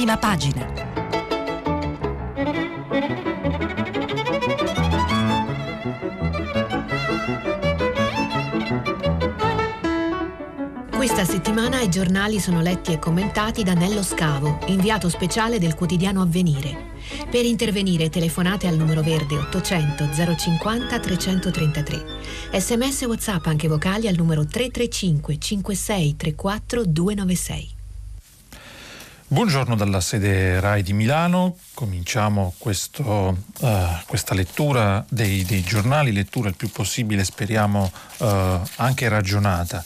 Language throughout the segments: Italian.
prima pagina. Questa settimana i giornali sono letti e commentati da Nello Scavo, inviato speciale del quotidiano Avvenire. Per intervenire telefonate al numero verde 800 050 333. SMS WhatsApp anche vocali al numero 335 56 34 296. Buongiorno dalla sede RAI di Milano, cominciamo questa lettura dei giornali, lettura il più possibile speriamo anche ragionata.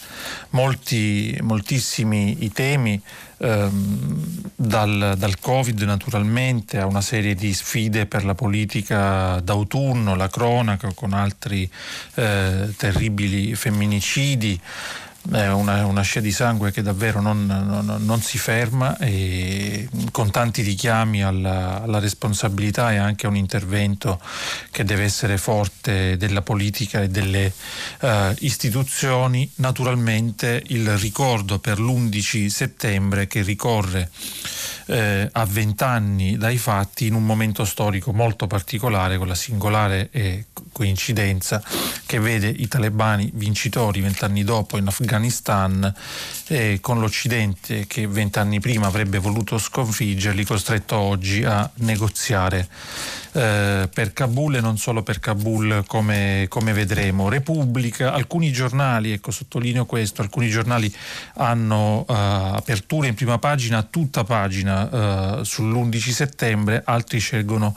Moltissimi i temi, dal Covid naturalmente a una serie di sfide per la politica d'autunno, la cronaca con altri terribili femminicidi. Una scia di sangue che davvero non si ferma, e con tanti richiami alla responsabilità e anche a un intervento che deve essere forte della politica e delle istituzioni. Naturalmente il ricordo per l'11 settembre che ricorre a 20 anni dai fatti, in un momento storico molto particolare, con la singolare coincidenza che vede i talebani vincitori 20 anni dopo in Afghanistan, con l'Occidente che 20 anni prima avrebbe voluto sconfiggerli, costretto oggi a negoziare per Kabul, e non solo per Kabul, come vedremo. Repubblica, alcuni giornali, sottolineo questo, alcuni giornali hanno aperture in prima pagina, tutta pagina, sull'11 settembre, altri scelgono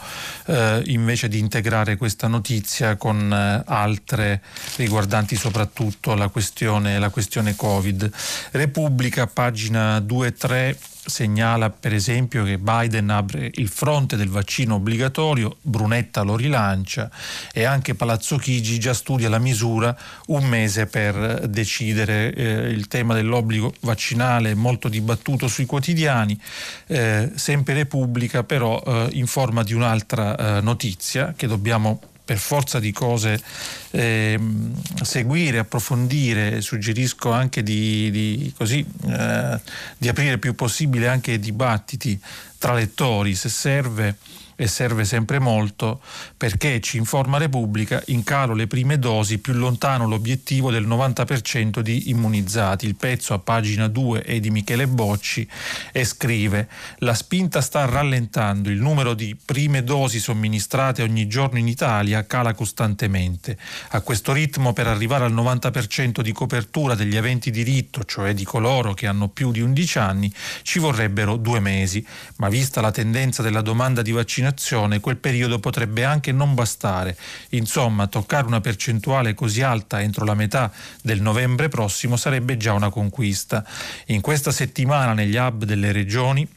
invece di integrare questa notizia con altre riguardanti soprattutto la questione Covid. Repubblica, pagina 2 e 3, segnala per esempio che Biden apre il fronte del vaccino obbligatorio, Brunetta lo rilancia e anche Palazzo Chigi già studia la misura, un mese per decidere. Il tema dell'obbligo vaccinale è molto dibattuto sui quotidiani. Sempre Repubblica però informa di un'altra notizia che dobbiamo per forza di cose seguire, approfondire. Suggerisco anche di aprire più possibile anche dibattiti tra lettori, se serve, e serve sempre molto, perché ci informa Repubblica: in calo le prime dosi, più lontano l'obiettivo del 90% di immunizzati. Il pezzo a pagina 2 è di Michele Bocci e scrive: la spinta sta rallentando, il numero di prime dosi somministrate ogni giorno in Italia cala costantemente. A questo ritmo, per arrivare al 90% di copertura degli aventi diritto, cioè di coloro che hanno più di 11 anni, ci vorrebbero 2 mesi, ma vista la tendenza della domanda di vaccinazione, quel periodo potrebbe anche non bastare. Insomma, toccare una percentuale così alta entro la metà del novembre prossimo sarebbe già una conquista. In questa settimana negli hub delle regioni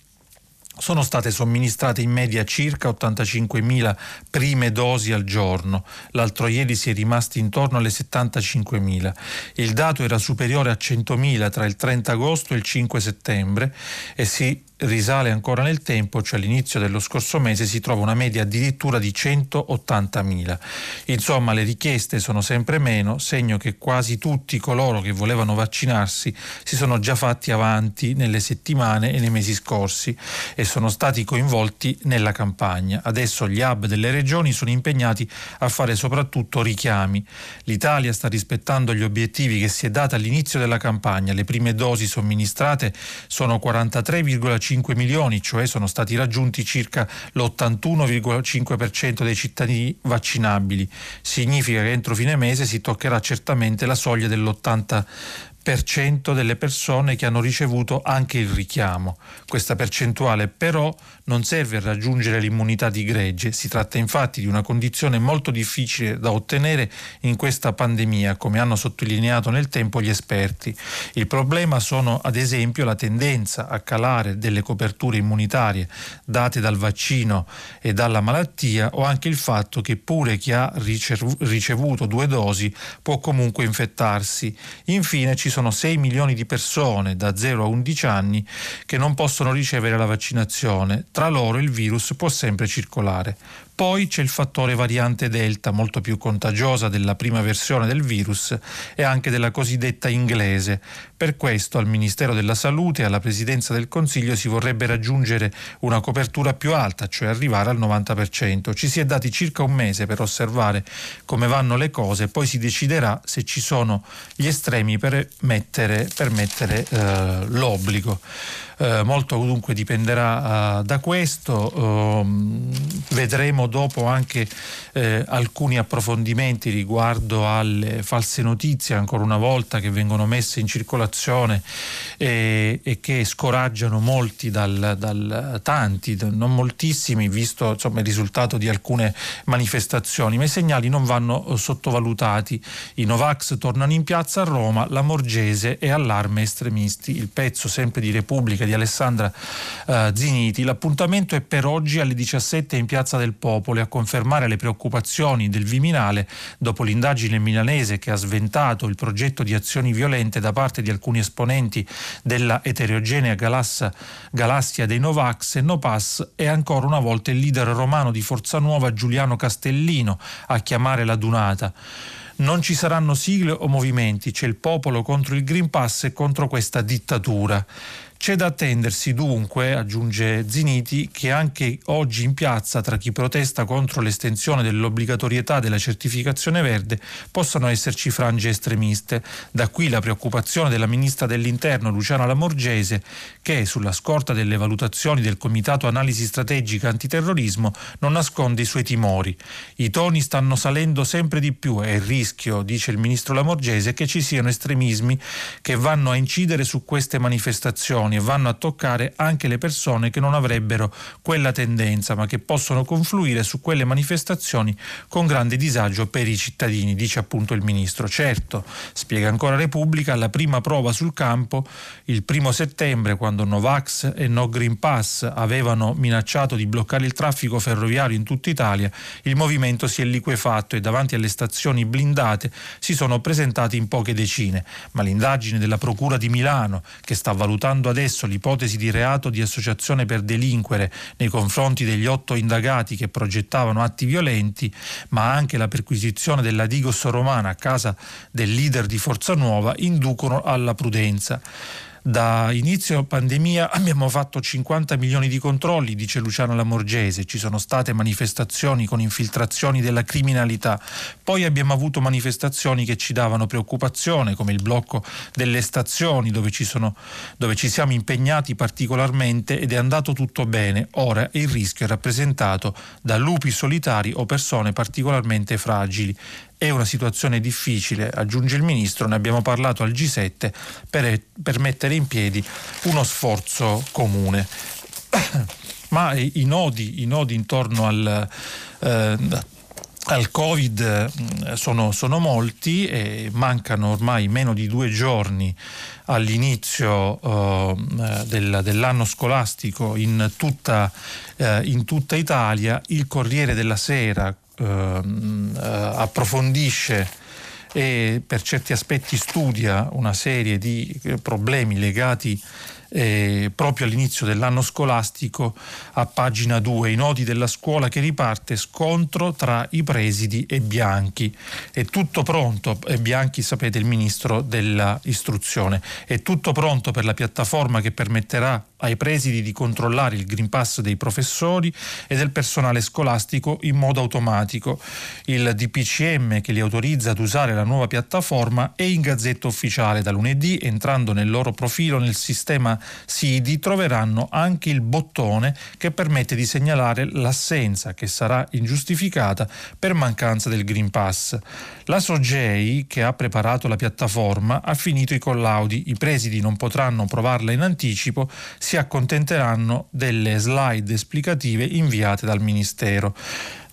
sono state somministrate in media circa 85.000 prime dosi al giorno. L'altro ieri si è rimasti intorno alle 75.000. Il dato era superiore a 100.000 tra il 30 agosto e il 5 settembre e si risale ancora nel tempo, cioè all'inizio dello scorso mese si trova una media addirittura di 180.000. Insomma, le richieste sono sempre meno, segno che quasi tutti coloro che volevano vaccinarsi si sono già fatti avanti nelle settimane e nei mesi scorsi e sono stati coinvolti nella campagna. Adesso gli hub delle regioni sono impegnati a fare soprattutto richiami. L'Italia sta rispettando gli obiettivi che si è data all'inizio della campagna. Le prime dosi somministrate sono 43,5 milioni, cioè sono stati raggiunti circa l'81,5% dei cittadini vaccinabili. Significa che entro fine mese si toccherà certamente la soglia dell'80% delle persone che hanno ricevuto anche il richiamo. Questa percentuale però non serve a raggiungere l'immunità di gregge, si tratta infatti di una condizione molto difficile da ottenere in questa pandemia, come hanno sottolineato nel tempo gli esperti. Il problema sono ad esempio la tendenza a calare delle coperture immunitarie date dal vaccino e dalla malattia, o anche il fatto che pure chi ha ricevuto 2 dosi può comunque infettarsi. Infine ci ci sono 6 milioni di persone da 0 a 11 anni che non possono ricevere la vaccinazione. Tra loro il virus può sempre circolare. Poi c'è il fattore variante Delta, molto più contagiosa della prima versione del virus e anche della cosiddetta inglese. Per questo al Ministero della Salute e alla Presidenza del Consiglio si vorrebbe raggiungere una copertura più alta, cioè arrivare al 90%. Ci si è dati circa un mese per osservare come vanno le cose, poi si deciderà se ci sono gli estremi per mettere l'obbligo. Molto dunque dipenderà da questo, vedremo dopo anche alcuni approfondimenti riguardo alle false notizie ancora una volta che vengono messe in circolazione e che scoraggiano molti tanti, non moltissimi, visto insomma il risultato di alcune manifestazioni, ma i segnali non vanno sottovalutati. I Novax tornano in piazza a Roma, la Morgese e allarme estremisti. Il pezzo sempre di Repubblica di Alessandra Ziniti. L'appuntamento è per oggi alle 17 in Piazza del Popolo, a confermare le preoccupazioni del Viminale dopo l'indagine milanese che ha sventato il progetto di azioni violente da parte di alcuni esponenti della eterogenea galassia dei Novax e No Pass. È ancora una volta il leader romano di Forza Nuova Giuliano Castellino a chiamare la adunata. Non ci saranno sigle o movimenti, c'è il popolo contro il Green Pass e contro questa dittatura. C'è da attendersi dunque, aggiunge Ziniti, che anche oggi in piazza tra chi protesta contro l'estensione dell'obbligatorietà della certificazione verde possano esserci frange estremiste. Da qui la preoccupazione della ministra dell'Interno Luciana Lamorgese che, sulla scorta delle valutazioni del Comitato Analisi Strategica Antiterrorismo, non nasconde i suoi timori. I toni stanno salendo sempre di più e il rischio, dice il ministro Lamorgese, che ci siano estremismi che vanno a incidere su queste manifestazioni e vanno a toccare anche le persone che non avrebbero quella tendenza ma che possono confluire su quelle manifestazioni con grande disagio per i cittadini, dice appunto il ministro. Certo, spiega ancora Repubblica, la prima prova sul campo il 1 settembre, quando Novax e No Green Pass avevano minacciato di bloccare il traffico ferroviario in tutta Italia, il movimento si è liquefatto e davanti alle stazioni blindate si sono presentati in poche decine. Ma l'indagine della Procura di Milano, che sta valutando adesso l'ipotesi di reato di associazione per delinquere nei confronti degli 8 indagati che progettavano atti violenti, ma anche la perquisizione della Digos Romana a casa del leader di Forza Nuova, inducono alla prudenza. Da inizio pandemia abbiamo fatto 50 milioni di controlli, dice Luciano Lamorgese, ci sono state manifestazioni con infiltrazioni della criminalità, poi abbiamo avuto manifestazioni che ci davano preoccupazione come il blocco delle stazioni dove ci siamo impegnati particolarmente ed è andato tutto bene, ora il rischio è rappresentato da lupi solitari o persone particolarmente fragili. È una situazione difficile, aggiunge il ministro, ne abbiamo parlato al G7 per mettere in piedi uno sforzo comune. Ma i nodi intorno al Covid sono molti e mancano ormai meno di 2 giorni all'inizio dell'anno scolastico in tutta Italia. Il Corriere della Sera approfondisce e per certi aspetti studia una serie di problemi legati proprio all'inizio dell'anno scolastico. A pagina 2, i nodi della scuola che riparte, scontro tra i presidi e Bianchi. È tutto pronto, e Bianchi, sapete, il ministro dell'istruzione, è tutto pronto per la piattaforma che permetterà ai presidi di controllare il Green Pass dei professori e del personale scolastico in modo automatico. Il DPCM che li autorizza ad usare la nuova piattaforma è in Gazzetta Ufficiale da lunedì. Entrando nel loro profilo nel sistema SIDI troveranno anche il bottone che permette di segnalare l'assenza, che sarà ingiustificata per mancanza del Green Pass. La Sogei, che ha preparato la piattaforma, ha finito i collaudi. I presidi non potranno provarla in anticipo, si accontenteranno delle slide esplicative inviate dal Ministero.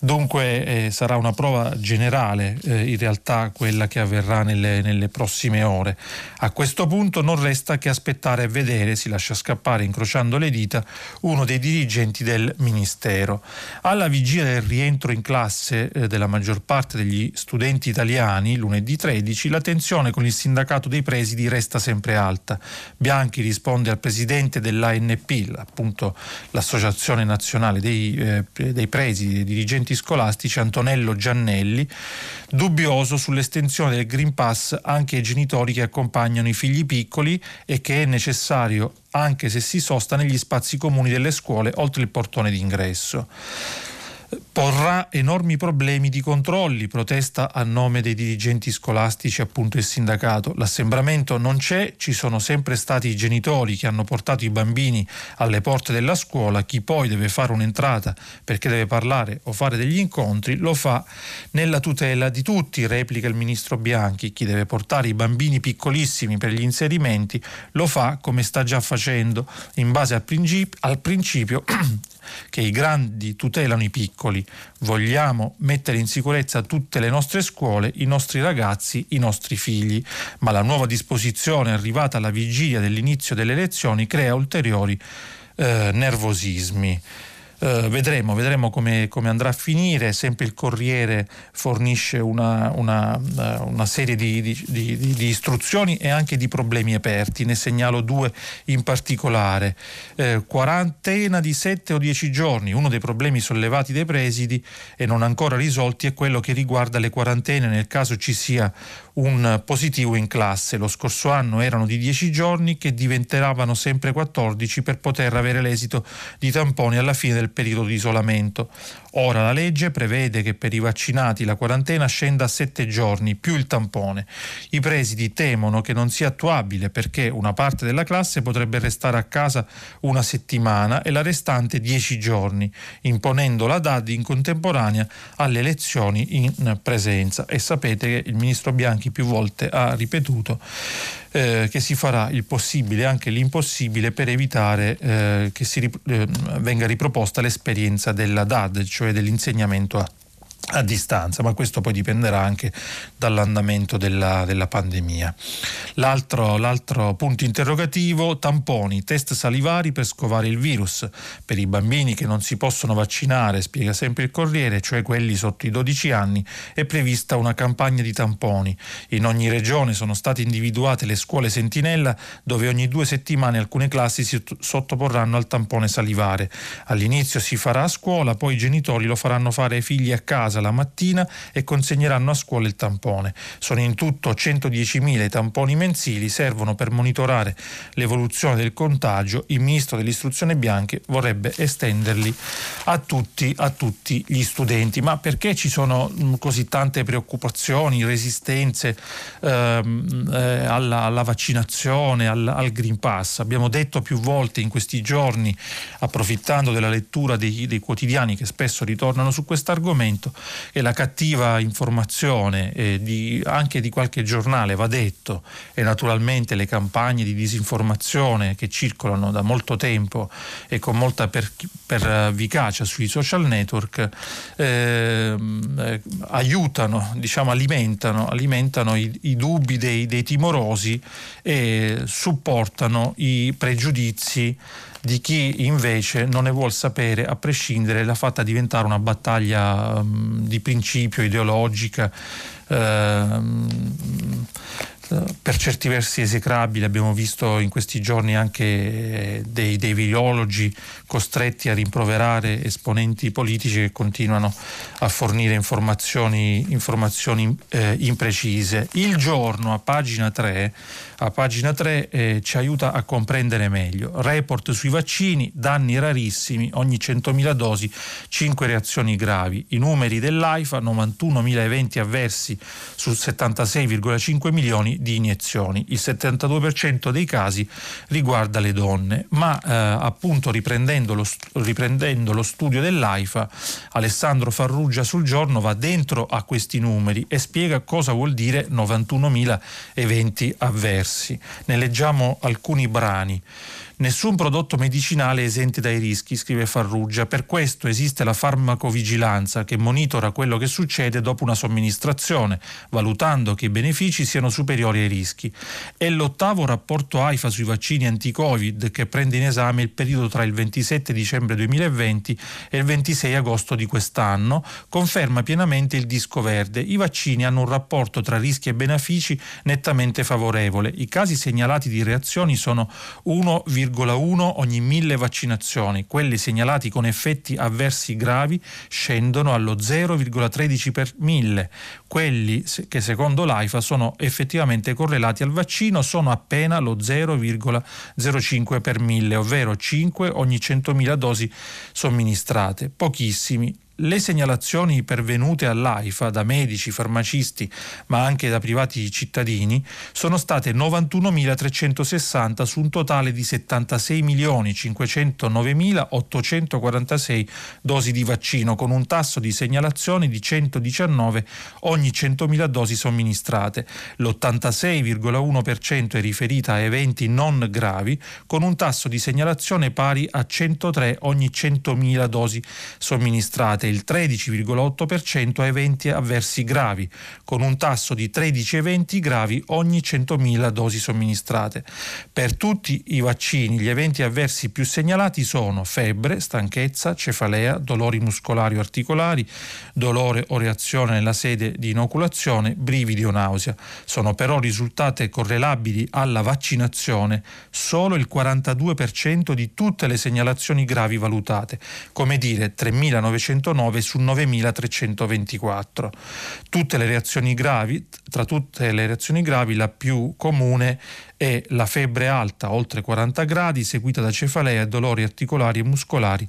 Dunque sarà una prova generale, in realtà, quella che avverrà nelle prossime ore. A questo punto non resta che aspettare e vedere, si lascia scappare incrociando le dita uno dei dirigenti del Ministero. Alla vigilia del rientro in classe della maggior parte degli studenti italiani, lunedì 13, la tensione con il sindacato dei presidi resta sempre alta. Bianchi risponde al presidente dell'ANP, appunto l'Associazione Nazionale dei Presidi, dei dirigenti scolastici, Antonello Giannelli, dubbioso sull'estensione del Green Pass anche ai genitori che accompagnano i figli piccoli e che è necessario anche se si sosta negli spazi comuni delle scuole oltre il portone d'ingresso. Porrà enormi problemi di controlli, protesta a nome dei dirigenti scolastici appunto il sindacato. L'assembramento non c'è, ci sono sempre stati i genitori che hanno portato i bambini alle porte della scuola, chi poi deve fare un'entrata perché deve parlare o fare degli incontri lo fa nella tutela di tutti, replica il ministro Bianchi, chi deve portare i bambini piccolissimi per gli inserimenti lo fa come sta già facendo, in base al principio che i grandi tutelano i piccoli. Vogliamo mettere in sicurezza tutte le nostre scuole, i nostri ragazzi, i nostri figli, ma la nuova disposizione arrivata alla vigilia dell'inizio delle elezioni crea ulteriori nervosismi. Vedremo come andrà a finire. Sempre il Corriere fornisce una serie di istruzioni e anche di problemi aperti, ne segnalo due in particolare. Quarantena di 7 o 10 giorni, uno dei problemi sollevati dai presidi e non ancora risolti è quello che riguarda le quarantene nel caso ci sia un positivo in classe. Lo scorso anno erano di 10 giorni che diventeranno sempre 14 per poter avere l'esito di tamponi alla fine del periodo di isolamento. Ora la legge prevede che per i vaccinati la quarantena scenda a 7 giorni più il tampone. I presidi temono che non sia attuabile perché una parte della classe potrebbe restare a casa una settimana e la restante 10 giorni, imponendo la DAD in contemporanea alle lezioni in presenza. E sapete che il ministro Bianchi più volte ha ripetuto che si farà il possibile e anche l'impossibile per evitare che venga riproposta l'esperienza della DAD, cioè dell'insegnamento a distanza, ma questo poi dipenderà anche dall'andamento della pandemia. L'altro punto interrogativo, tamponi, test salivari per scovare il virus per i bambini che non si possono vaccinare, spiega sempre il Corriere, cioè quelli sotto i 12 anni è prevista una campagna di tamponi. In ogni regione sono state individuate le scuole sentinella dove ogni 2 settimane alcune classi si sottoporranno al tampone salivare. All'inizio si farà a scuola, poi i genitori lo faranno fare ai figli a casa la mattina e consegneranno a scuola il tampone. Sono in tutto 110.000 tamponi mensili, servono per monitorare l'evoluzione del contagio. Il ministro dell'istruzione Bianchi vorrebbe estenderli a tutti gli studenti. Ma perché ci sono così tante preoccupazioni, resistenze alla vaccinazione, al Green Pass? Abbiamo detto più volte in questi giorni, approfittando della lettura dei quotidiani che spesso ritornano su quest'argomento, e la cattiva informazione anche di qualche giornale, va detto, e naturalmente le campagne di disinformazione che circolano da molto tempo e con molta pervicacia sui social network aiutano, diciamo alimentano i dubbi dei timorosi e supportano i pregiudizi di chi invece non ne vuol sapere, a prescindere, l'ha fatta diventare una battaglia di principio, ideologica, per certi versi esecrabile. Abbiamo visto in questi giorni anche dei virologi costretti a rimproverare esponenti politici che continuano a fornire informazioni imprecise. Il Giorno, a pagina 3 ci aiuta a comprendere meglio. Report sui vaccini, danni rarissimi, ogni 100.000 dosi 5 reazioni gravi. I numeri dell'AIFA, 91.000 eventi avversi su 76,5 milioni di iniezioni. Il 72% dei casi riguarda le donne, ma appunto riprendendo lo studio dell'AIFA, Alessandro Farrugia sul Giorno va dentro a questi numeri e spiega cosa vuol dire 91.000 eventi avversi. Ne leggiamo alcuni brani. Nessun prodotto medicinale è esente dai rischi, scrive Farrugia. Per questo esiste la farmacovigilanza, che monitora quello che succede dopo una somministrazione, valutando che i benefici siano superiori ai rischi. È l'8º rapporto AIFA sui vaccini anti-Covid che prende in esame il periodo tra il 27 dicembre 2020 e il 26 agosto di quest'anno, conferma pienamente il disco verde. I vaccini hanno un rapporto tra rischi e benefici nettamente favorevole. I casi segnalati di reazioni sono 1,1 ogni 1000 vaccinazioni. Quelli segnalati con effetti avversi gravi scendono allo 0,13 per 1000. Quelli che secondo l'AIFA sono effettivamente correlati al vaccino sono appena lo 0,05 per 1000, ovvero 5 ogni 100.000 dosi somministrate. Pochissimi. Le segnalazioni pervenute all'AIFA da medici, farmacisti, ma anche da privati cittadini sono state 91.360 su un totale di 76.509.846 dosi di vaccino, con un tasso di segnalazioni di 119 ogni 100.000 dosi somministrate. L'86,1% è riferita a eventi non gravi, con un tasso di segnalazione pari a 103 ogni 100.000 dosi somministrate. Il 13,8% a eventi avversi gravi, con un tasso di 13 eventi gravi ogni 100.000 dosi somministrate. Per tutti i vaccini gli eventi avversi più segnalati sono febbre, stanchezza, cefalea, dolori muscolari o articolari, dolore o reazione nella sede di inoculazione, brividi o nausea. Sono però risultate correlabili alla vaccinazione solo il 42% di tutte le segnalazioni gravi valutate, come dire 3.909 su 9.324. Tra tutte le reazioni gravi la più comune è la febbre alta oltre 40 gradi, seguita da cefalea e dolori articolari e muscolari.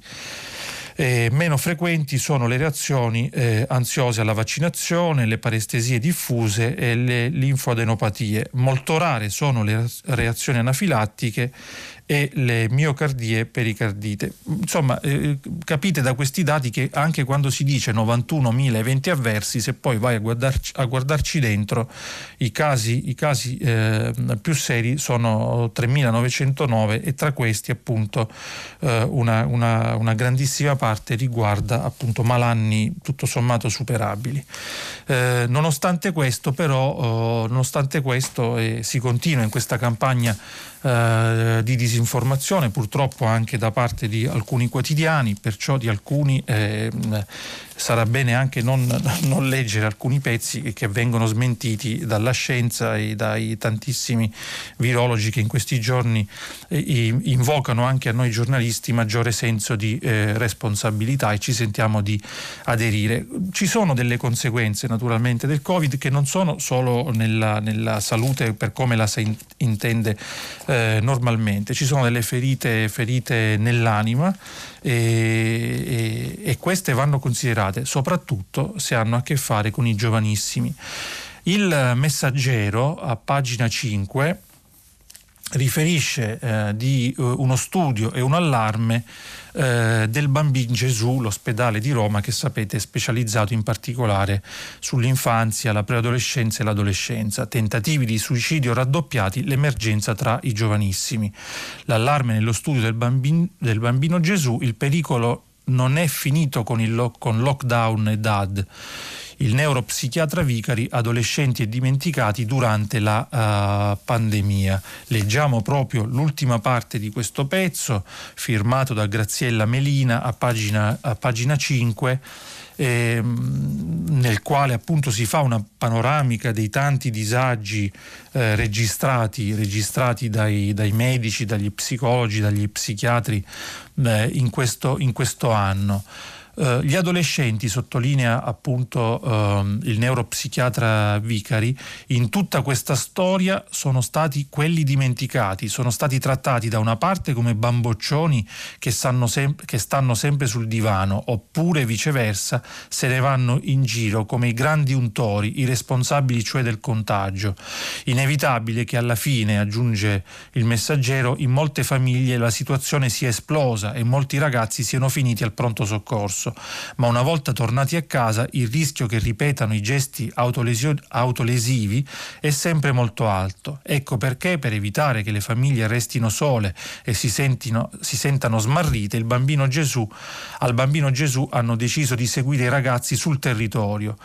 Meno frequenti sono le reazioni ansiose alla vaccinazione, le parestesie diffuse e le linfadenopatie. Molto rare sono le reazioni anafilattiche e le miocardie pericardite. Insomma, capite da questi dati che anche quando si dice 91.000 eventi avversi, se poi vai a guardarci dentro, i casi più seri sono 3.909 e tra questi appunto una grandissima parte riguarda appunto malanni tutto sommato superabili. Nonostante questo, si continua in questa campagna di disinformazione, purtroppo anche da parte di alcuni quotidiani, perciò di alcuni sarà bene anche non leggere alcuni pezzi che vengono smentiti dalla scienza e dai tantissimi virologi che in questi giorni invocano anche a noi giornalisti maggiore senso di responsabilità, e ci sentiamo di aderire. Ci sono delle conseguenze naturalmente del Covid che non sono solo nella salute per come la si intende normalmente, ci sono delle ferite nell'anima e queste vanno considerate soprattutto se hanno a che fare con i giovanissimi. Il Messaggero a pagina 5 riferisce di uno studio e un allarme del Bambino Gesù, l'ospedale di Roma che sapete è specializzato in particolare sull'infanzia, la preadolescenza e l'adolescenza. Tentativi di suicidio raddoppiati, l'emergenza tra i giovanissimi. L'allarme nello studio del Bambino Gesù, il pericolo non è finito con lockdown e DAD. Il neuropsichiatra Vicari, adolescenti e dimenticati durante la pandemia. Leggiamo proprio l'ultima parte di questo pezzo, firmato da Graziella Melina a pagina 5, nel quale appunto si fa una panoramica dei tanti disagi registrati dai medici, dagli psicologi, dagli psichiatri in questo anno. Gli adolescenti, sottolinea appunto il neuropsichiatra Vicari, in tutta questa storia sono stati quelli dimenticati, sono stati trattati da una parte come bamboccioni che stanno sempre sul divano, oppure viceversa se ne vanno in giro come i grandi untori, i responsabili cioè del contagio. Inevitabile che alla fine, aggiunge il Messaggero, in molte famiglie la situazione sia esplosa e molti ragazzi siano finiti al pronto soccorso. percorso, ma una volta tornati a casa il rischio che ripetano i gesti autolesivi è sempre molto alto. Ecco perché, per evitare che le famiglie restino sole e si sentano smarrite, al Bambino Gesù hanno deciso di seguire i ragazzi sul territorio.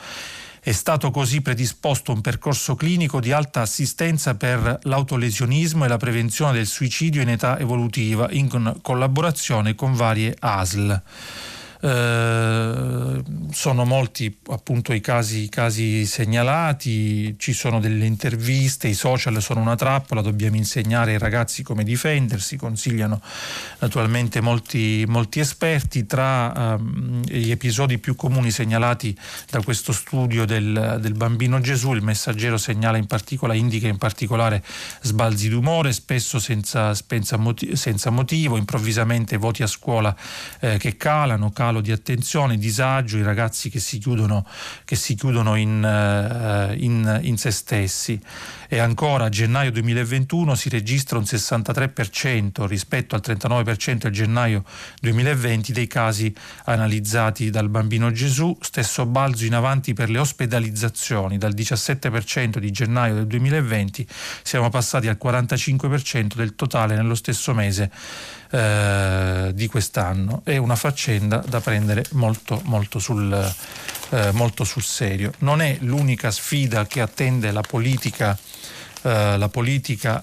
È stato così predisposto un percorso clinico di alta assistenza per l'autolesionismo e la prevenzione del suicidio in età evolutiva, in collaborazione con varie ASL. Sono molti appunto i casi segnalati, ci sono delle interviste, i social sono una trappola, dobbiamo insegnare ai ragazzi come difendersi, consigliano naturalmente molti esperti. Tra gli episodi più comuni segnalati da questo studio del Bambino Gesù, Il Messaggero indica in particolare sbalzi d'umore, spesso senza motivo, improvvisamente voti a scuola che calano di attenzione, disagio, i ragazzi che si chiudono in se stessi. E ancora, a gennaio 2021 si registra un 63% rispetto al 39% del gennaio 2020 dei casi analizzati dal Bambino Gesù. Stesso balzo in avanti per le ospedalizzazioni, dal 17% di gennaio del 2020 siamo passati al 45% del totale nello stesso mese di quest'anno. È una faccenda da prendere molto sul serio. Non è l'unica sfida che attende la politica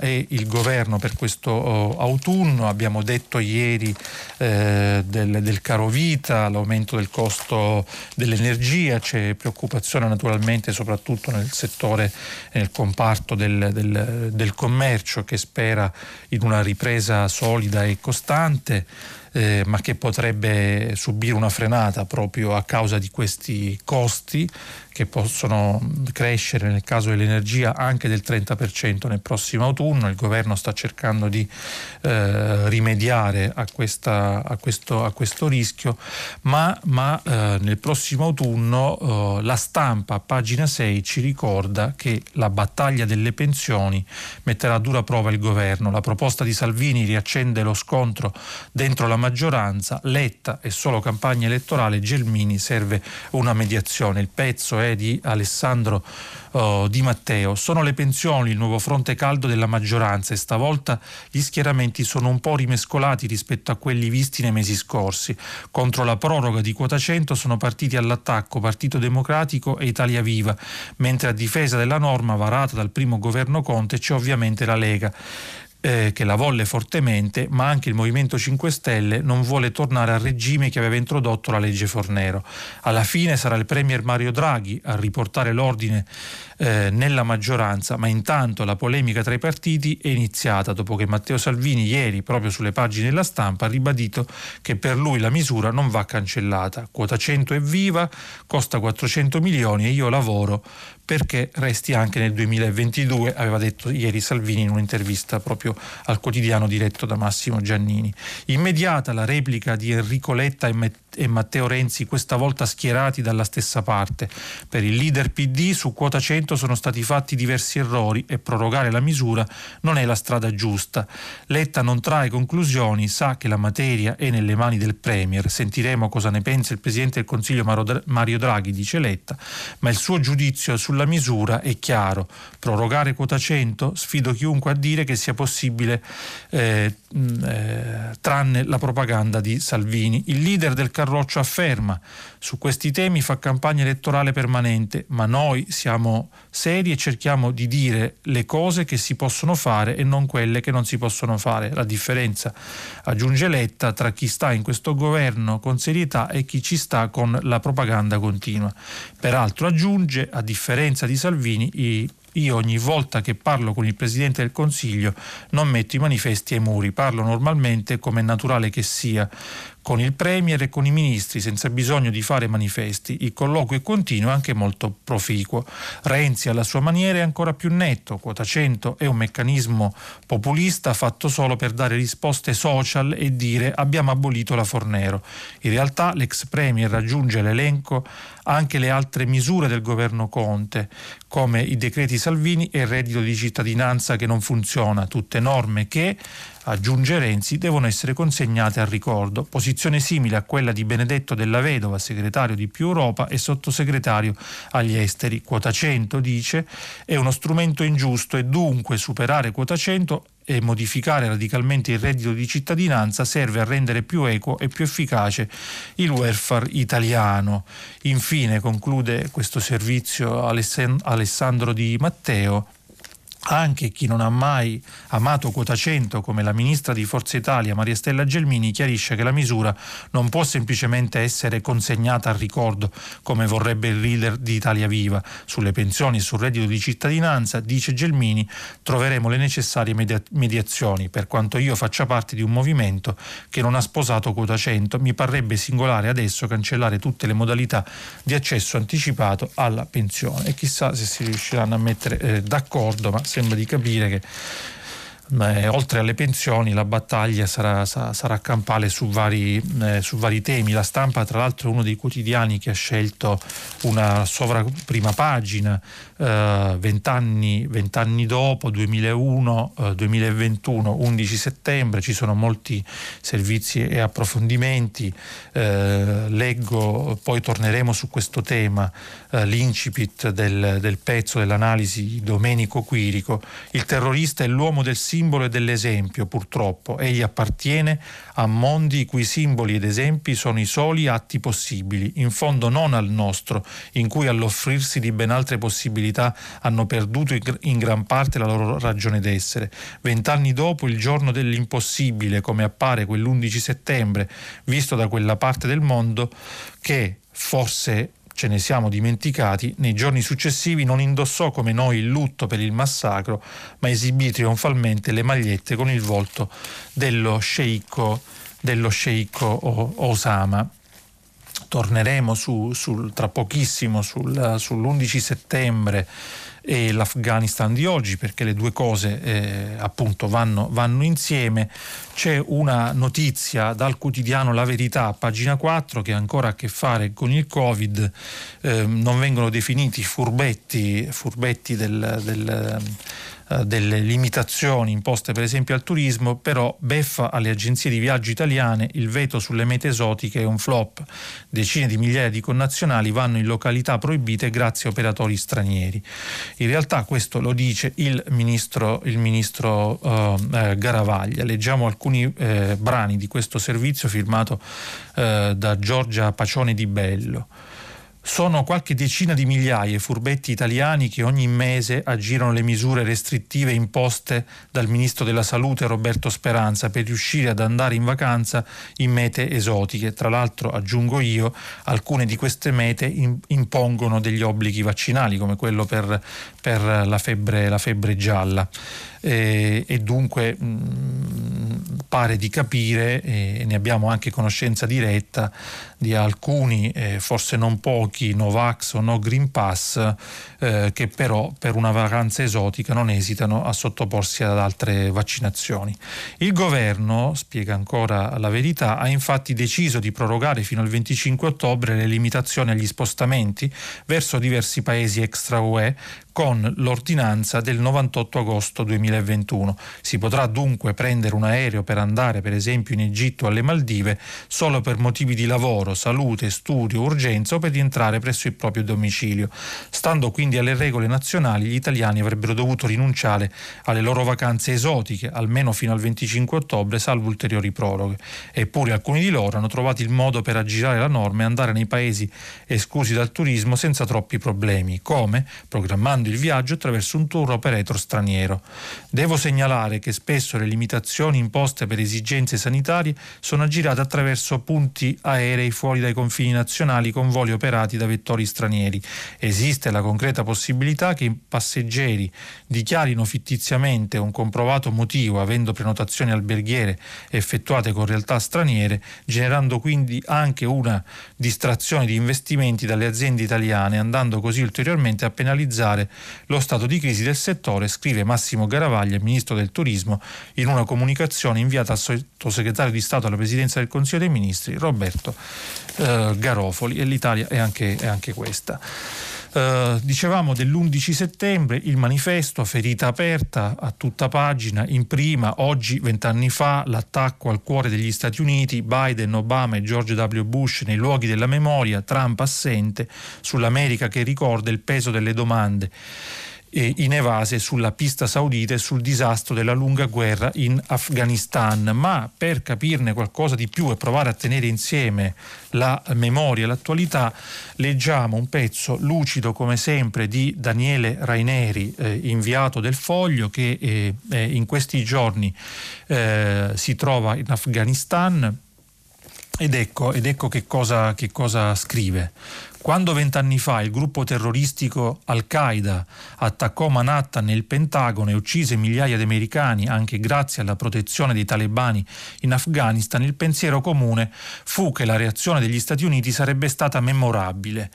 e il governo per questo autunno. Abbiamo detto ieri del caro vita, l'aumento del costo dell'energia, c'è preoccupazione naturalmente soprattutto nel settore, nel comparto del commercio, che spera in una ripresa solida e costante, ma che potrebbe subire una frenata proprio a causa di questi costi che possono crescere, nel caso dell'energia, anche del 30% nel prossimo autunno. Il governo sta cercando di rimediare a questo rischio, ma nel prossimo autunno La Stampa, pagina 6, ci ricorda che la battaglia delle pensioni metterà a dura prova il governo. La proposta di Salvini riaccende lo scontro dentro la maggioranza, Letta è solo campagna elettorale, Gelmini serve una mediazione. Il pezzo è di Alessandro Di Matteo. Sono le pensioni il nuovo fronte caldo della maggioranza e stavolta gli schieramenti sono un po' rimescolati rispetto a quelli visti nei mesi scorsi. Contro la proroga di quota 100 sono partiti all'attacco Partito Democratico e Italia Viva, mentre a difesa della norma varata dal primo governo Conte c'è ovviamente la Lega, che la volle fortemente, ma anche il Movimento 5 Stelle non vuole tornare al regime che aveva introdotto la legge Fornero. Alla fine sarà il premier Mario Draghi a riportare l'ordine nella maggioranza, ma intanto la polemica tra i partiti è iniziata dopo che Matteo Salvini ieri, proprio sulle pagine della Stampa, ha ribadito che per lui la misura non va cancellata. Quota 100 è viva, costa 400 milioni e io lavoro perché resti anche nel 2022, aveva detto ieri Salvini in un'intervista proprio al quotidiano diretto da Massimo Giannini. Immediata la replica di Enrico Letta e Matteo Renzi, questa volta schierati dalla stessa parte. Per il leader PD su quota 100 sono stati fatti diversi errori e prorogare la misura non è la strada giusta. Letta non trae conclusioni, sa che la materia è nelle mani del premier. Sentiremo cosa ne pensa il presidente del Consiglio Mario Draghi, dice Letta, ma il suo giudizio sulla misura è chiaro: prorogare quota 100, sfido chiunque a dire che sia possibile, tranne la propaganda di Salvini. Il leader del Carroccio afferma: su questi temi fa campagna elettorale permanente, ma noi siamo seri e cerchiamo di dire le cose che si possono fare e non quelle che non si possono fare. La differenza, aggiunge Letta, tra chi sta in questo governo con serietà e chi ci sta con la propaganda continua. Peraltro aggiunge, a differenza di Salvini, io ogni volta che parlo con il Presidente del Consiglio non metto i manifesti ai muri, parlo normalmente come è naturale che sia, con il premier e con i ministri, senza bisogno di fare manifesti. Il colloquio è continuo e anche molto proficuo. Renzi alla sua maniera è ancora più netto: quota 100 è un meccanismo populista fatto solo per dare risposte social e dire abbiamo abolito la Fornero. In realtà l'ex premier raggiunge l'elenco anche le altre misure del governo Conte, come i decreti Salvini e il reddito di cittadinanza che non funziona, tutte norme che aggiunge Renzi, devono essere consegnate al ricordo. Posizione simile a quella di Benedetto Della Vedova, segretario di Più Europa e sottosegretario agli esteri. Quota 100, dice, è uno strumento ingiusto e dunque superare quota 100 e modificare radicalmente il reddito di cittadinanza serve a rendere più equo e più efficace il welfare italiano. Infine, conclude questo servizio Alessandro Di Matteo, anche chi non ha mai amato quota 100, come la ministra di Forza Italia Maria Stella Gelmini, chiarisce che la misura non può semplicemente essere consegnata al ricordo, come vorrebbe il leader di Italia Viva. Sulle pensioni e sul reddito di cittadinanza, dice Gelmini, troveremo le necessarie mediazioni. Per quanto io faccia parte di un movimento che non ha sposato quota 100, mi parrebbe singolare adesso cancellare tutte le modalità di accesso anticipato alla pensione. E chissà se si riusciranno a mettere d'accordo, ma sembra di capire che oltre alle pensioni la battaglia sarà campale su vari temi. La Stampa, tra l'altro, è uno dei quotidiani che ha scelto una prima pagina, 20 anni dopo, 2001-2021, 11 settembre, ci sono molti servizi e approfondimenti. Leggo, poi torneremo su questo tema, l'incipit del pezzo, dell'analisi di Domenico Quirico. Il terrorista è l'uomo del simbolo e dell'esempio, purtroppo. Egli appartiene a mondi i cui simboli ed esempi sono i soli atti possibili, in fondo non al nostro, in cui all'offrirsi di ben altre possibilità hanno perduto in gran parte la loro ragione d'essere. 20 anni dopo, il giorno dell'impossibile, come appare quell'11 settembre, visto da quella parte del mondo che, forse ce ne siamo dimenticati, nei giorni successivi non indossò come noi il lutto per il massacro, ma esibì trionfalmente le magliette con il volto dello sceicco Osama. Torneremo tra pochissimo sull'11 settembre e l'Afghanistan di oggi, perché le due cose appunto vanno insieme. C'è una notizia dal quotidiano La Verità, pagina 4, che ha ancora a che fare con il Covid. Non vengono definiti furbetti delle limitazioni imposte per esempio al turismo, però beffa alle agenzie di viaggio italiane, il veto sulle mete esotiche è un flop. Decine di migliaia di connazionali vanno in località proibite grazie a operatori stranieri. In realtà questo lo dice il ministro Garavaglia. Leggiamo alcuni brani di questo servizio firmato da Giorgia Pacione Di Bello. Sono qualche decina di migliaia i furbetti italiani che ogni mese aggirano le misure restrittive imposte dal ministro della Salute Roberto Speranza per riuscire ad andare in vacanza in mete esotiche. Tra l'altro, aggiungo io, alcune di queste mete impongono degli obblighi vaccinali, come quello per la febbre gialla. E dunque pare di capire, e ne abbiamo anche conoscenza diretta, di alcuni, forse non pochi, no vax o no green pass, che però per una vacanza esotica non esitano a sottoporsi ad altre vaccinazioni. Il governo, spiega ancora La Verità, ha infatti deciso di prorogare fino al 25 ottobre le limitazioni agli spostamenti verso diversi paesi extra UE con l'ordinanza del 98 agosto 2021. Si potrà dunque prendere un aereo per andare per esempio in Egitto o alle Maldive solo per motivi di lavoro, salute, studio, urgenza o per rientrare presso il proprio domicilio. Stando quindi alle regole nazionali, gli italiani avrebbero dovuto rinunciare alle loro vacanze esotiche almeno fino al 25 ottobre, salvo ulteriori proroghe. Eppure alcuni di loro hanno trovato il modo per aggirare la norma e andare nei paesi esclusi dal turismo senza troppi problemi. Come? Programmando il viaggio attraverso un tour operator straniero. Devo segnalare che spesso le limitazioni imposte per esigenze sanitarie sono aggirate attraverso punti aerei fuori dai confini nazionali con voli operati da vettori stranieri. Esiste la concreta possibilità che i passeggeri dichiarino fittiziamente un comprovato motivo avendo prenotazioni alberghiere effettuate con realtà straniere, generando quindi anche una distrazione di investimenti dalle aziende italiane, andando così ulteriormente a penalizzare lo stato di crisi del settore, scrive Massimo Garavaglia, ministro del turismo, in una comunicazione inviata al sottosegretario di Stato alla Presidenza del Consiglio dei Ministri Roberto Garofoli. E l'Italia è anche questa. Dicevamo dell'11 settembre, il manifesto, ferita aperta a tutta pagina, in prima, oggi 20 anni fa, l'attacco al cuore degli Stati Uniti, Biden, Obama e George W. Bush nei luoghi della memoria, Trump assente, sull'America che ricorda il peso delle domande e inevase sulla pista saudita e sul disastro della lunga guerra in Afghanistan. Ma per capirne qualcosa di più e provare a tenere insieme la memoria e l'attualità, leggiamo un pezzo lucido come sempre di Daniele Raineri, inviato del Foglio, che in questi giorni si trova in Afghanistan, ed ecco che cosa scrive. Quando 20 anni fa il gruppo terroristico Al-Qaeda attaccò Manhattan e il Pentagono e uccise migliaia di americani, anche grazie alla protezione dei talebani in Afghanistan, il pensiero comune fu che la reazione degli Stati Uniti sarebbe stata memorabile.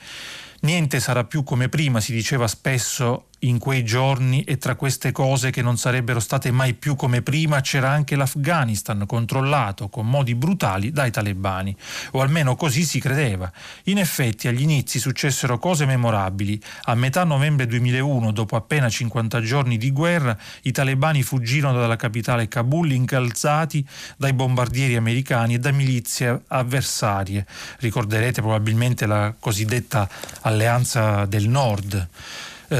Niente sarà più come prima, si diceva spesso in quei giorni, e tra queste cose che non sarebbero state mai più come prima c'era anche l'Afghanistan, controllato con modi brutali dai talebani, o almeno così si credeva. In effetti agli inizi successero cose memorabili. A metà novembre 2001, dopo appena 50 giorni di guerra, i talebani fuggirono dalla capitale Kabul incalzati dai bombardieri americani e da milizie avversarie. Ricorderete probabilmente la cosiddetta Alleanza del Nord,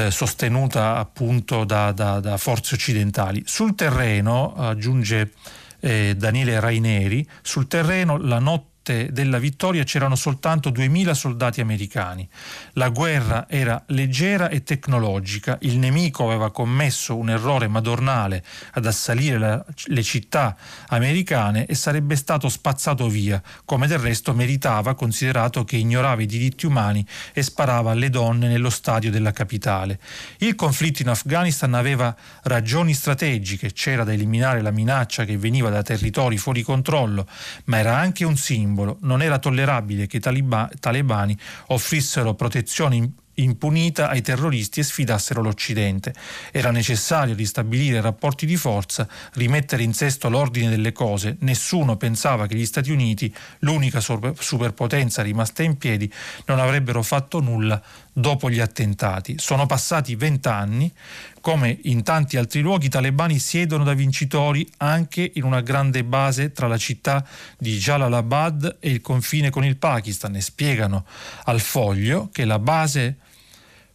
sostenuta appunto da forze occidentali. Sul terreno, aggiunge Daniele Raineri, sul terreno la notte della vittoria c'erano soltanto 2000 soldati americani. La guerra era leggera e tecnologica, il nemico aveva commesso un errore madornale ad assalire le città americane e sarebbe stato spazzato via, come del resto meritava, considerato che ignorava i diritti umani e sparava alle donne nello stadio della capitale. Il conflitto in Afghanistan aveva ragioni strategiche, c'era da eliminare la minaccia che veniva da territori fuori controllo, ma era anche un simbolo. Non era tollerabile che i talebani offrissero protezione impunita ai terroristi e sfidassero l'Occidente. Era necessario ristabilire rapporti di forza, rimettere in sesto l'ordine delle cose. Nessuno pensava che gli Stati Uniti, l'unica superpotenza rimasta in piedi, non avrebbero fatto nulla dopo gli attentati. Sono passati 20 anni, come in tanti altri luoghi i talebani siedono da vincitori anche in una grande base tra la città di Jalalabad e il confine con il Pakistan, e spiegano al Foglio che la base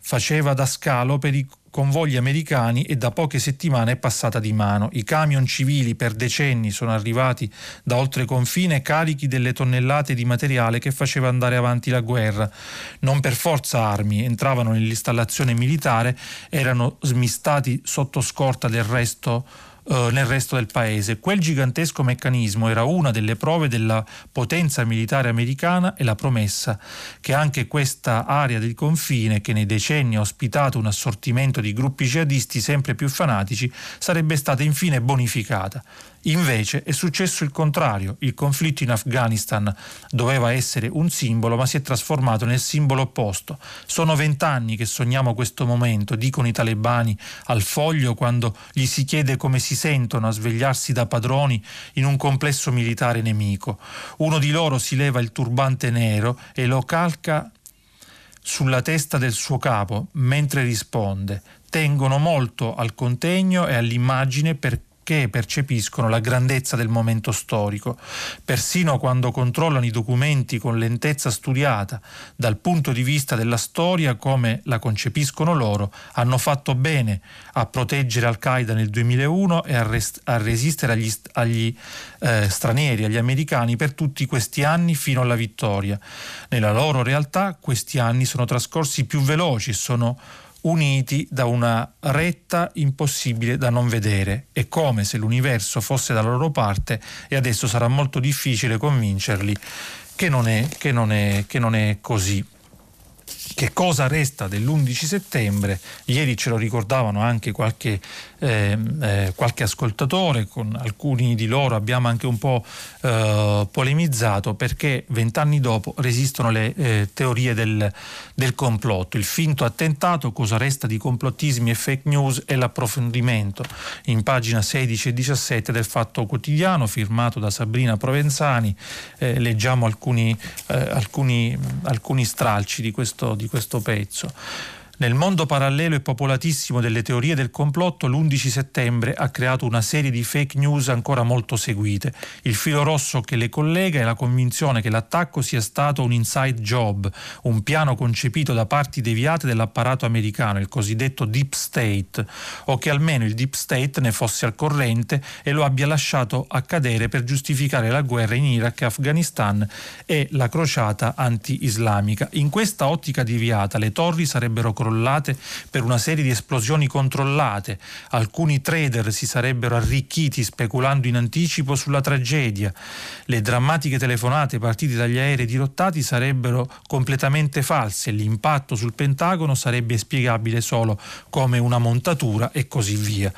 faceva da scalo per i convogli americani e da poche settimane è passata di mano. I camion civili per decenni sono arrivati da oltre confine carichi delle tonnellate di materiale che faceva andare avanti la guerra. Non per forza armi, entravano nell'installazione militare, erano smistati sotto scorta del resto nel resto del paese. Quel gigantesco meccanismo era una delle prove della potenza militare americana e la promessa che anche questa area del confine, che nei decenni ha ospitato un assortimento di gruppi jihadisti sempre più fanatici, sarebbe stata infine bonificata. Invece è successo il contrario. Il conflitto in Afghanistan doveva essere un simbolo, ma si è trasformato nel simbolo opposto. Sono 20 anni che sogniamo questo momento, dicono i talebani al Foglio quando gli si chiede come si sentono a svegliarsi da padroni in un complesso militare nemico. Uno di loro si leva il turbante nero e lo calca sulla testa del suo capo mentre risponde. Tengono molto al contegno e all'immagine perché percepiscono la grandezza del momento storico. Persino quando controllano i documenti con lentezza studiata dal punto di vista della storia, come la concepiscono loro, hanno fatto bene a proteggere Al-Qaeda nel 2001 e a resistere agli stranieri, agli americani, per tutti questi anni fino alla vittoria. Nella loro realtà questi anni sono trascorsi più veloci e sono uniti da una retta impossibile da non vedere. È come se l'universo fosse dalla loro parte e adesso sarà molto difficile convincerli che non è così. Che cosa resta dell'11 settembre? Ieri ce lo ricordavano anche qualche qualche ascoltatore, con alcuni di loro abbiamo anche un po' polemizzato, perché 20 anni dopo resistono le teorie del complotto. Il finto attentato, cosa resta di complottismi e fake news, e l'approfondimento in pagina 16 e 17 del Fatto Quotidiano, firmato da Sabrina Provenzani. Leggiamo alcuni stralci di questo pezzo. Nel mondo parallelo e popolatissimo delle teorie del complotto, l'11 settembre ha creato una serie di fake news ancora molto seguite. Il filo rosso che le collega è la convinzione che l'attacco sia stato un inside job, un piano concepito da parti deviate dell'apparato americano, il cosiddetto deep state, o che almeno il deep state ne fosse al corrente e lo abbia lasciato accadere per giustificare la guerra in Iraq e Afghanistan e la crociata anti-islamica. In questa ottica deviata le torri sarebbero crollate per una serie di esplosioni controllate. Alcuni trader si sarebbero arricchiti speculando in anticipo sulla tragedia. Le drammatiche telefonate partite dagli aerei dirottati sarebbero completamente false. L'impatto sul Pentagono sarebbe spiegabile solo come una montatura, e così via.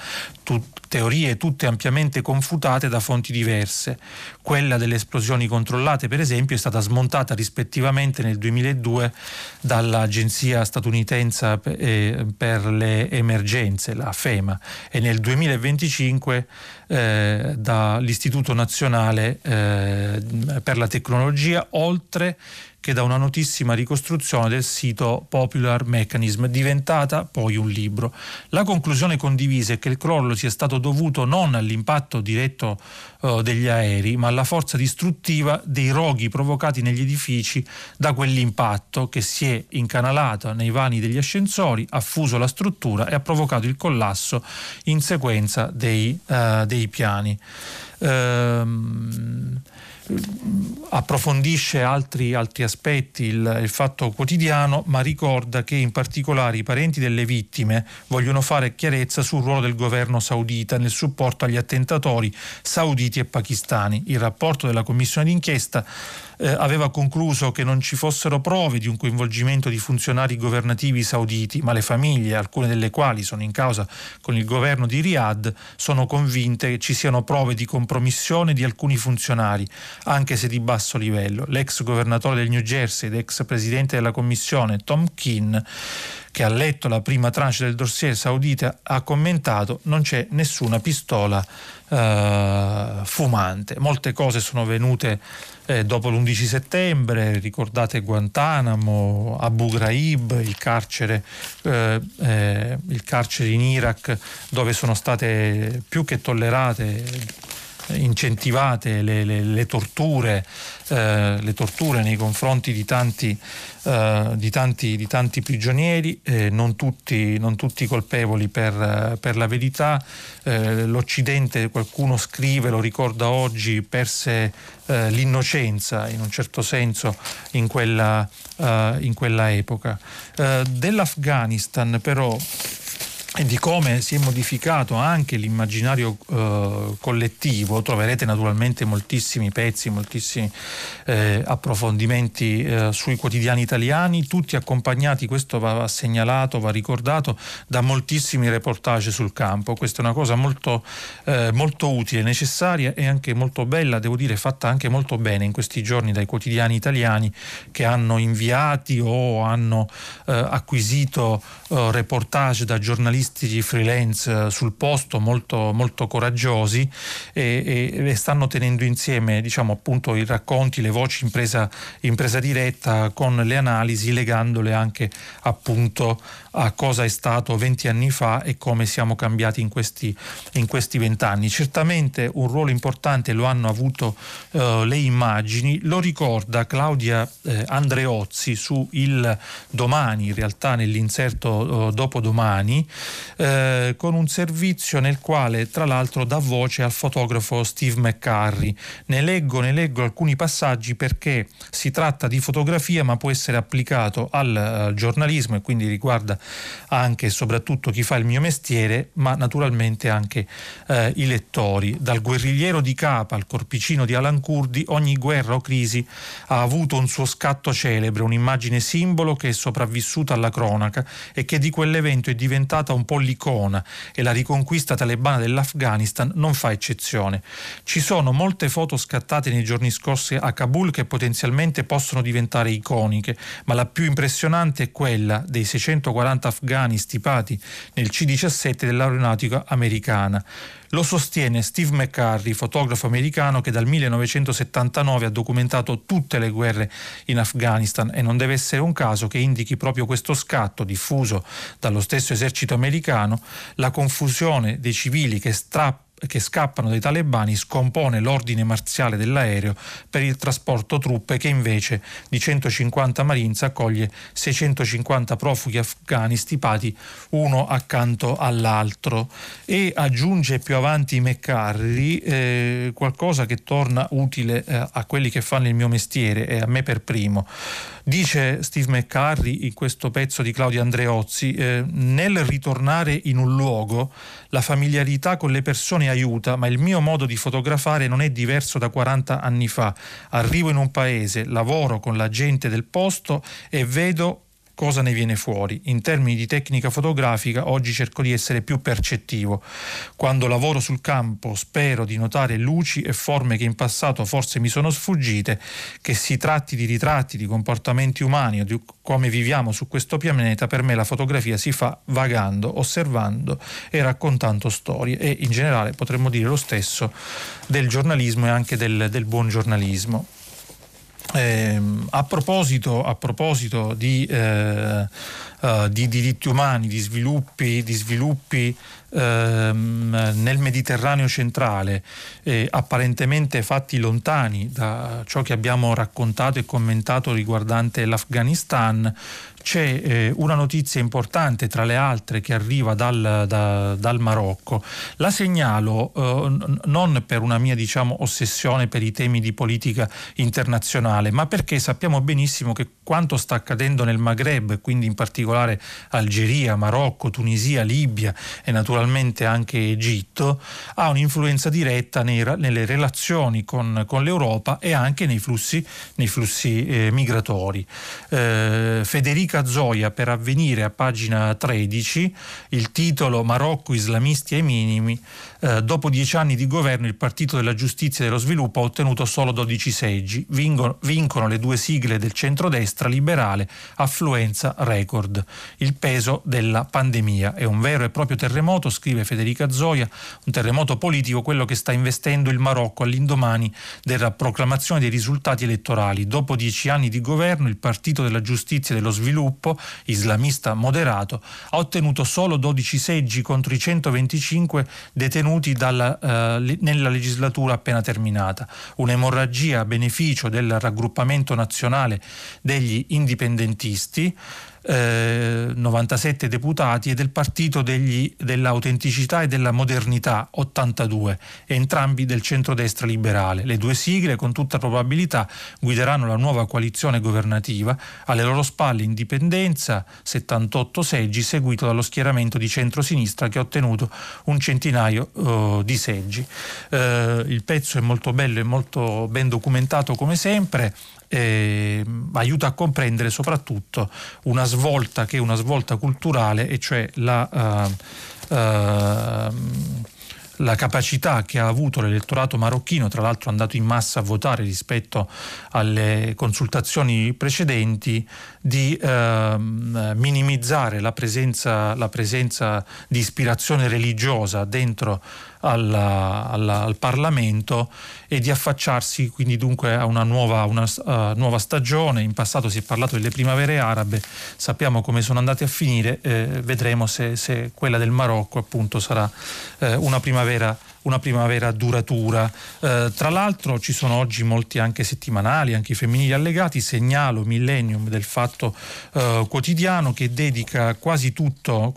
Teorie tutte ampiamente confutate da fonti diverse. Quella delle esplosioni controllate, per esempio, è stata smontata rispettivamente nel 2002 dall'Agenzia statunitense per le emergenze, la FEMA, e nel 2025 dall'Istituto Nazionale per la Tecnologia, oltre che da una notissima ricostruzione del sito Popular Mechanism, diventata poi un libro. La conclusione condivisa è che il crollo sia stato dovuto non all'impatto diretto degli aerei, ma alla forza distruttiva dei roghi provocati negli edifici da quell'impatto, che si è incanalata nei vani degli ascensori, ha fuso la struttura e ha provocato il collasso in sequenza dei piani. Approfondisce altri aspetti il Fatto Quotidiano, ma ricorda che in particolare i parenti delle vittime vogliono fare chiarezza sul ruolo del governo saudita nel supporto agli attentatori sauditi e pakistani. Il rapporto della commissione d'inchiesta aveva concluso che non ci fossero prove di un coinvolgimento di funzionari governativi sauditi, ma le famiglie, alcune delle quali sono in causa con il governo di Riyadh, sono convinte che ci siano prove di compromissione di alcuni funzionari, anche se di basso livello. L'ex governatore del New Jersey ed ex presidente della commissione Tom Kean, che ha letto la prima tranche del dossier saudita, ha commentato: non c'è nessuna pistola fumante. Molte cose sono venute dopo l'11 settembre, ricordate Guantanamo, Abu Ghraib, il carcere in Iraq, dove sono state più che tollerate, incentivate le torture nei confronti di tanti prigionieri, non tutti colpevoli per la verità. L'Occidente, qualcuno scrive, lo ricorda oggi, perse l'innocenza in un certo senso in quella epoca. Dell'Afghanistan però, e di come si è modificato anche l'immaginario collettivo, troverete naturalmente moltissimi pezzi, moltissimi approfondimenti sui quotidiani italiani, tutti accompagnati, questo va segnalato, va ricordato, da moltissimi reportage sul campo. Questa è una cosa molto utile, necessaria e anche molto bella, devo dire, fatta anche molto bene in questi giorni dai quotidiani italiani, che hanno inviati o hanno acquisito reportage da giornalisti freelance sul posto, molto, molto coraggiosi, e stanno tenendo insieme, diciamo, appunto, i racconti, le voci in presa diretta con le analisi, legandole anche appunto a cosa è stato 20 anni fa e come siamo cambiati in questi 20 anni. Certamente un ruolo importante lo hanno avuto le immagini, lo ricorda Claudia Andreozzi su Il Domani, in realtà nell'inserto dopodomani, con un servizio nel quale tra l'altro dà voce al fotografo Steve McCurry. Ne leggo alcuni passaggi, perché si tratta di fotografia ma può essere applicato al giornalismo e quindi riguarda anche e soprattutto chi fa il mio mestiere, ma naturalmente anche i lettori. Dal guerrigliero di Capa al corpicino di Alan Kurdi, ogni guerra o crisi ha avuto un suo scatto celebre, un'immagine simbolo che è sopravvissuta alla cronaca e che di quell'evento è diventata un po' l'icona, e la riconquista talebana dell'Afghanistan non fa eccezione. Ci sono molte foto scattate nei giorni scorsi a Kabul che potenzialmente possono diventare iconiche, ma la più impressionante è quella dei 640 afghani stipati nel C-17 dell'aeronautica americana. Lo sostiene Steve McCurry, fotografo americano che dal 1979 ha documentato tutte le guerre in Afghanistan, e non deve essere un caso che indichi proprio questo scatto, diffuso dallo stesso esercito americano. La confusione dei civili che scappano dai talebani scompone l'ordine marziale dell'aereo per il trasporto truppe, che invece di 150 marines accoglie 650 profughi afghani stipati uno accanto all'altro. E aggiunge più avanti McCurry qualcosa che torna utile a quelli che fanno il mio mestiere e a me per primo. Dice Steve McCurry in questo pezzo di Claudio Andreozzi: nel ritornare in un luogo la familiarità con le persone aiuta, ma il mio modo di fotografare non è diverso da 40 anni fa. Arrivo in un paese, lavoro con la gente del posto e vedo cosa ne viene fuori. In termini di tecnica fotografica oggi cerco di essere più percettivo. Quando lavoro sul campo spero di notare luci e forme che in passato forse mi sono sfuggite, che si tratti di ritratti, di comportamenti umani o di come viviamo su questo pianeta. Per me la fotografia si fa vagando, osservando e raccontando storie, e in generale potremmo dire lo stesso del giornalismo e anche del buon giornalismo. A proposito di diritti umani, di sviluppi nel Mediterraneo centrale, apparentemente fatti lontani da ciò che abbiamo raccontato e commentato riguardante l'Afghanistan, c'è una notizia importante tra le altre che arriva dal Marocco. La segnalo non per una mia ossessione per i temi di politica internazionale, ma perché sappiamo benissimo che quanto sta accadendo nel Maghreb, quindi in particolare Algeria, Marocco, Tunisia, Libia e naturalmente anche Egitto, ha un'influenza diretta nelle relazioni con l'Europa e anche nei flussi migratori. Federica Zoia per Avvenire a pagina 13, il titolo: Marocco, islamisti ai minimi. Dopo 10 anni di governo il Partito della Giustizia e dello Sviluppo ha ottenuto solo 12 seggi, vincono le due sigle del centrodestra liberale, affluenza record. Il peso della pandemia è un vero e proprio terremoto, scrive Federica Zoia, un terremoto politico quello che sta investendo il Marocco all'indomani della proclamazione dei risultati elettorali. Dopo 10 anni di governo il Partito della Giustizia e dello Sviluppo, islamista moderato, ha ottenuto solo 12 seggi contro i 125 detenuti nella legislatura appena terminata. Un'emorragia a beneficio del raggruppamento nazionale degli indipendentisti, 97 deputati, e del partito dell'autenticità e della modernità, 82, entrambi del centrodestra liberale. Le due sigle con tutta probabilità guideranno la nuova coalizione governativa, alle loro spalle Indipendenza, 78 seggi, seguito dallo schieramento di centrosinistra che ha ottenuto un centinaio di seggi. Il pezzo è molto bello e molto ben documentato come sempre, aiuta a comprendere soprattutto una svolta che è una svolta culturale, e cioè la capacità che ha avuto l'elettorato marocchino, tra l'altro andato in massa a votare rispetto alle consultazioni precedenti, di minimizzare la presenza di ispirazione religiosa dentro al Parlamento e di affacciarsi quindi dunque a una nuova stagione. In passato si è parlato delle primavere arabe, sappiamo come sono andate a finire, vedremo se quella del Marocco appunto sarà una primavera duratura. Tra l'altro ci sono oggi molti anche settimanali, anche femminili allegati. Segnalo Millennium del Fatto Quotidiano, che dedica quasi tutto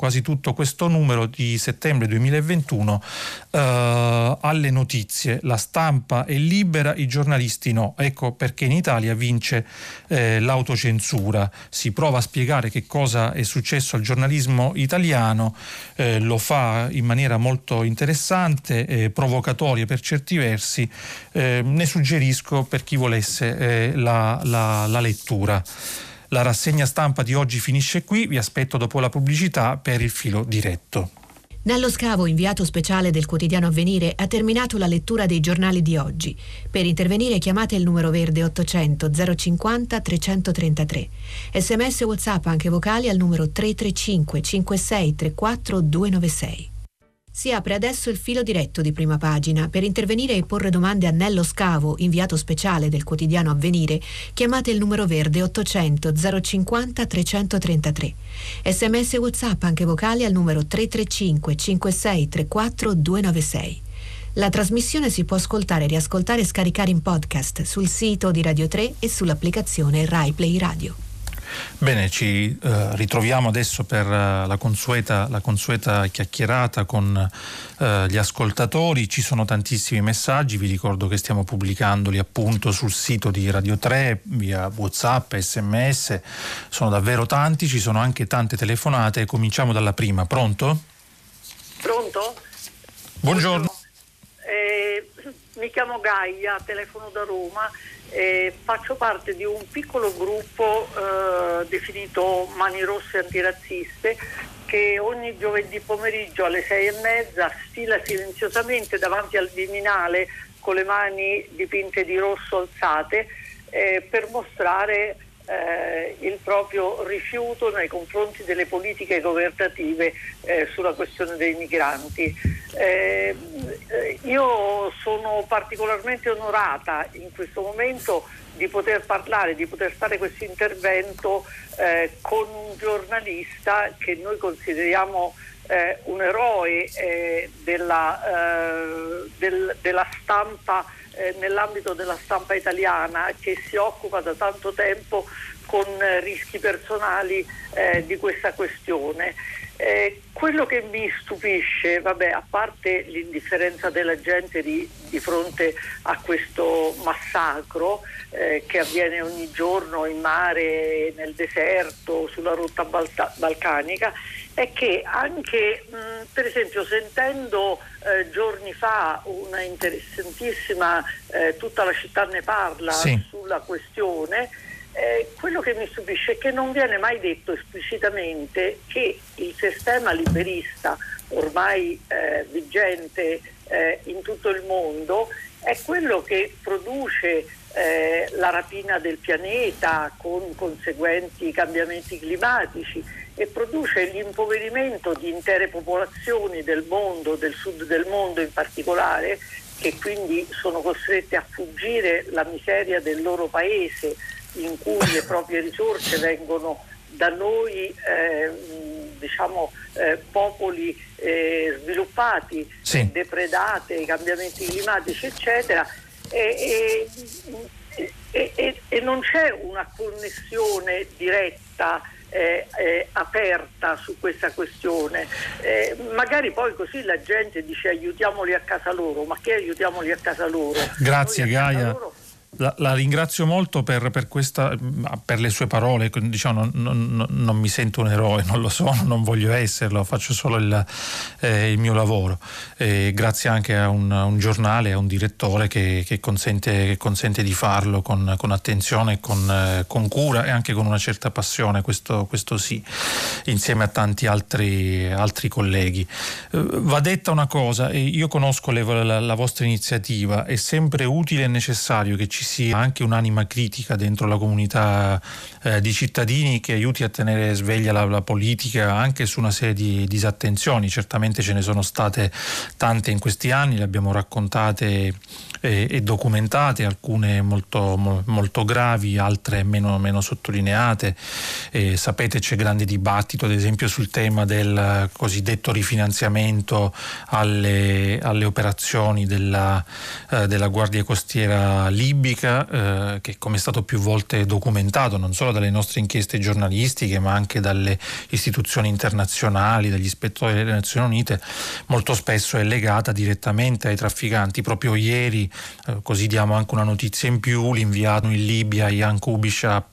questo numero di settembre 2021 alle notizie. La Stampa è libera, i giornalisti no. Ecco perché in Italia vince l'autocensura. Si prova a spiegare che cosa è successo al giornalismo italiano, lo fa in maniera molto interessante, provocatoria per certi versi. Ne suggerisco per chi volesse la lettura. La rassegna stampa di oggi finisce qui, vi aspetto dopo la pubblicità per il filo diretto. Nello Scavo, inviato speciale del quotidiano Avvenire, ha terminato la lettura dei giornali di oggi. Per intervenire chiamate il numero verde 800 050 333. SMS WhatsApp anche vocali al numero 335 56 34 296. Si apre adesso il filo diretto di Prima Pagina. Per intervenire e porre domande a Nello Scavo, inviato speciale del quotidiano Avvenire, chiamate il numero verde 800 050 333. SMS WhatsApp anche vocali al numero 335 56 34 296. La trasmissione si può ascoltare, riascoltare e scaricare in podcast sul sito di Radio 3 e sull'applicazione RAI Play Radio. Bene, ci ritroviamo adesso per la consueta chiacchierata con gli ascoltatori. Ci sono tantissimi messaggi, vi ricordo che stiamo pubblicandoli appunto sul sito di Radio 3, via WhatsApp, SMS, sono davvero tanti, ci sono anche tante telefonate. Cominciamo dalla prima. Pronto? Pronto? Buongiorno. Mi chiamo Gaia, telefono da Roma. Faccio parte di un piccolo gruppo definito Mani Rosse Antirazziste, che ogni giovedì pomeriggio alle 6:30 sfila silenziosamente davanti al Viminale con le mani dipinte di rosso alzate per mostrare il proprio rifiuto nei confronti delle politiche governative sulla questione dei migranti. Io sono particolarmente onorata in questo momento di poter parlare, di poter fare questo intervento con un giornalista che noi consideriamo un eroe della stampa, nell'ambito della stampa italiana, che si occupa da tanto tempo con rischi personali di questa questione. Quello che mi stupisce, a parte l'indifferenza della gente di fronte a questo massacro che avviene ogni giorno in mare, nel deserto, sulla rotta balcanica, è che anche per esempio sentendo giorni fa una interessantissima Tutta la città ne parla, sì, sulla questione. Quello che mi stupisce è che non viene mai detto esplicitamente che il sistema liberista ormai vigente in tutto il mondo è quello che produce la rapina del pianeta con conseguenti cambiamenti climatici e produce l'impoverimento di intere popolazioni del mondo, del sud del mondo in particolare, che quindi sono costrette a fuggire la miseria del loro paese, in cui le proprie risorse vengono da noi popoli sviluppati, sì, depredate, cambiamenti climatici eccetera, e non c'è una connessione diretta aperta su questa questione. Magari poi così la gente dice aiutiamoli a casa loro, ma che aiutiamoli a casa loro? Grazie Gaia. La ringrazio molto per le sue parole, diciamo non mi sento un eroe, non lo sono, non voglio esserlo, faccio solo il mio lavoro, grazie anche a un giornale, a un direttore che consente di farlo con attenzione, con cura e anche con una certa passione, questo sì, insieme a tanti altri colleghi. Va detta una cosa, io conosco la vostra iniziativa, è sempre utile e necessario che ci sia anche un'anima critica dentro la comunità di cittadini che aiuti a tenere sveglia la politica anche su una serie di disattenzioni. Certamente ce ne sono state tante in questi anni, le abbiamo raccontate e documentate, alcune molto gravi, altre meno sottolineate. Sapete, c'è grande dibattito ad esempio sul tema del cosiddetto rifinanziamento alle operazioni della Guardia Costiera libica, che come è stato più volte documentato non solo dalle nostre inchieste giornalistiche ma anche dalle istituzioni internazionali, dagli ispettori delle Nazioni Unite, molto spesso è legata direttamente ai trafficanti. Proprio ieri, così diamo anche una notizia in più, l'inviato in Libia Jan Kubisch ha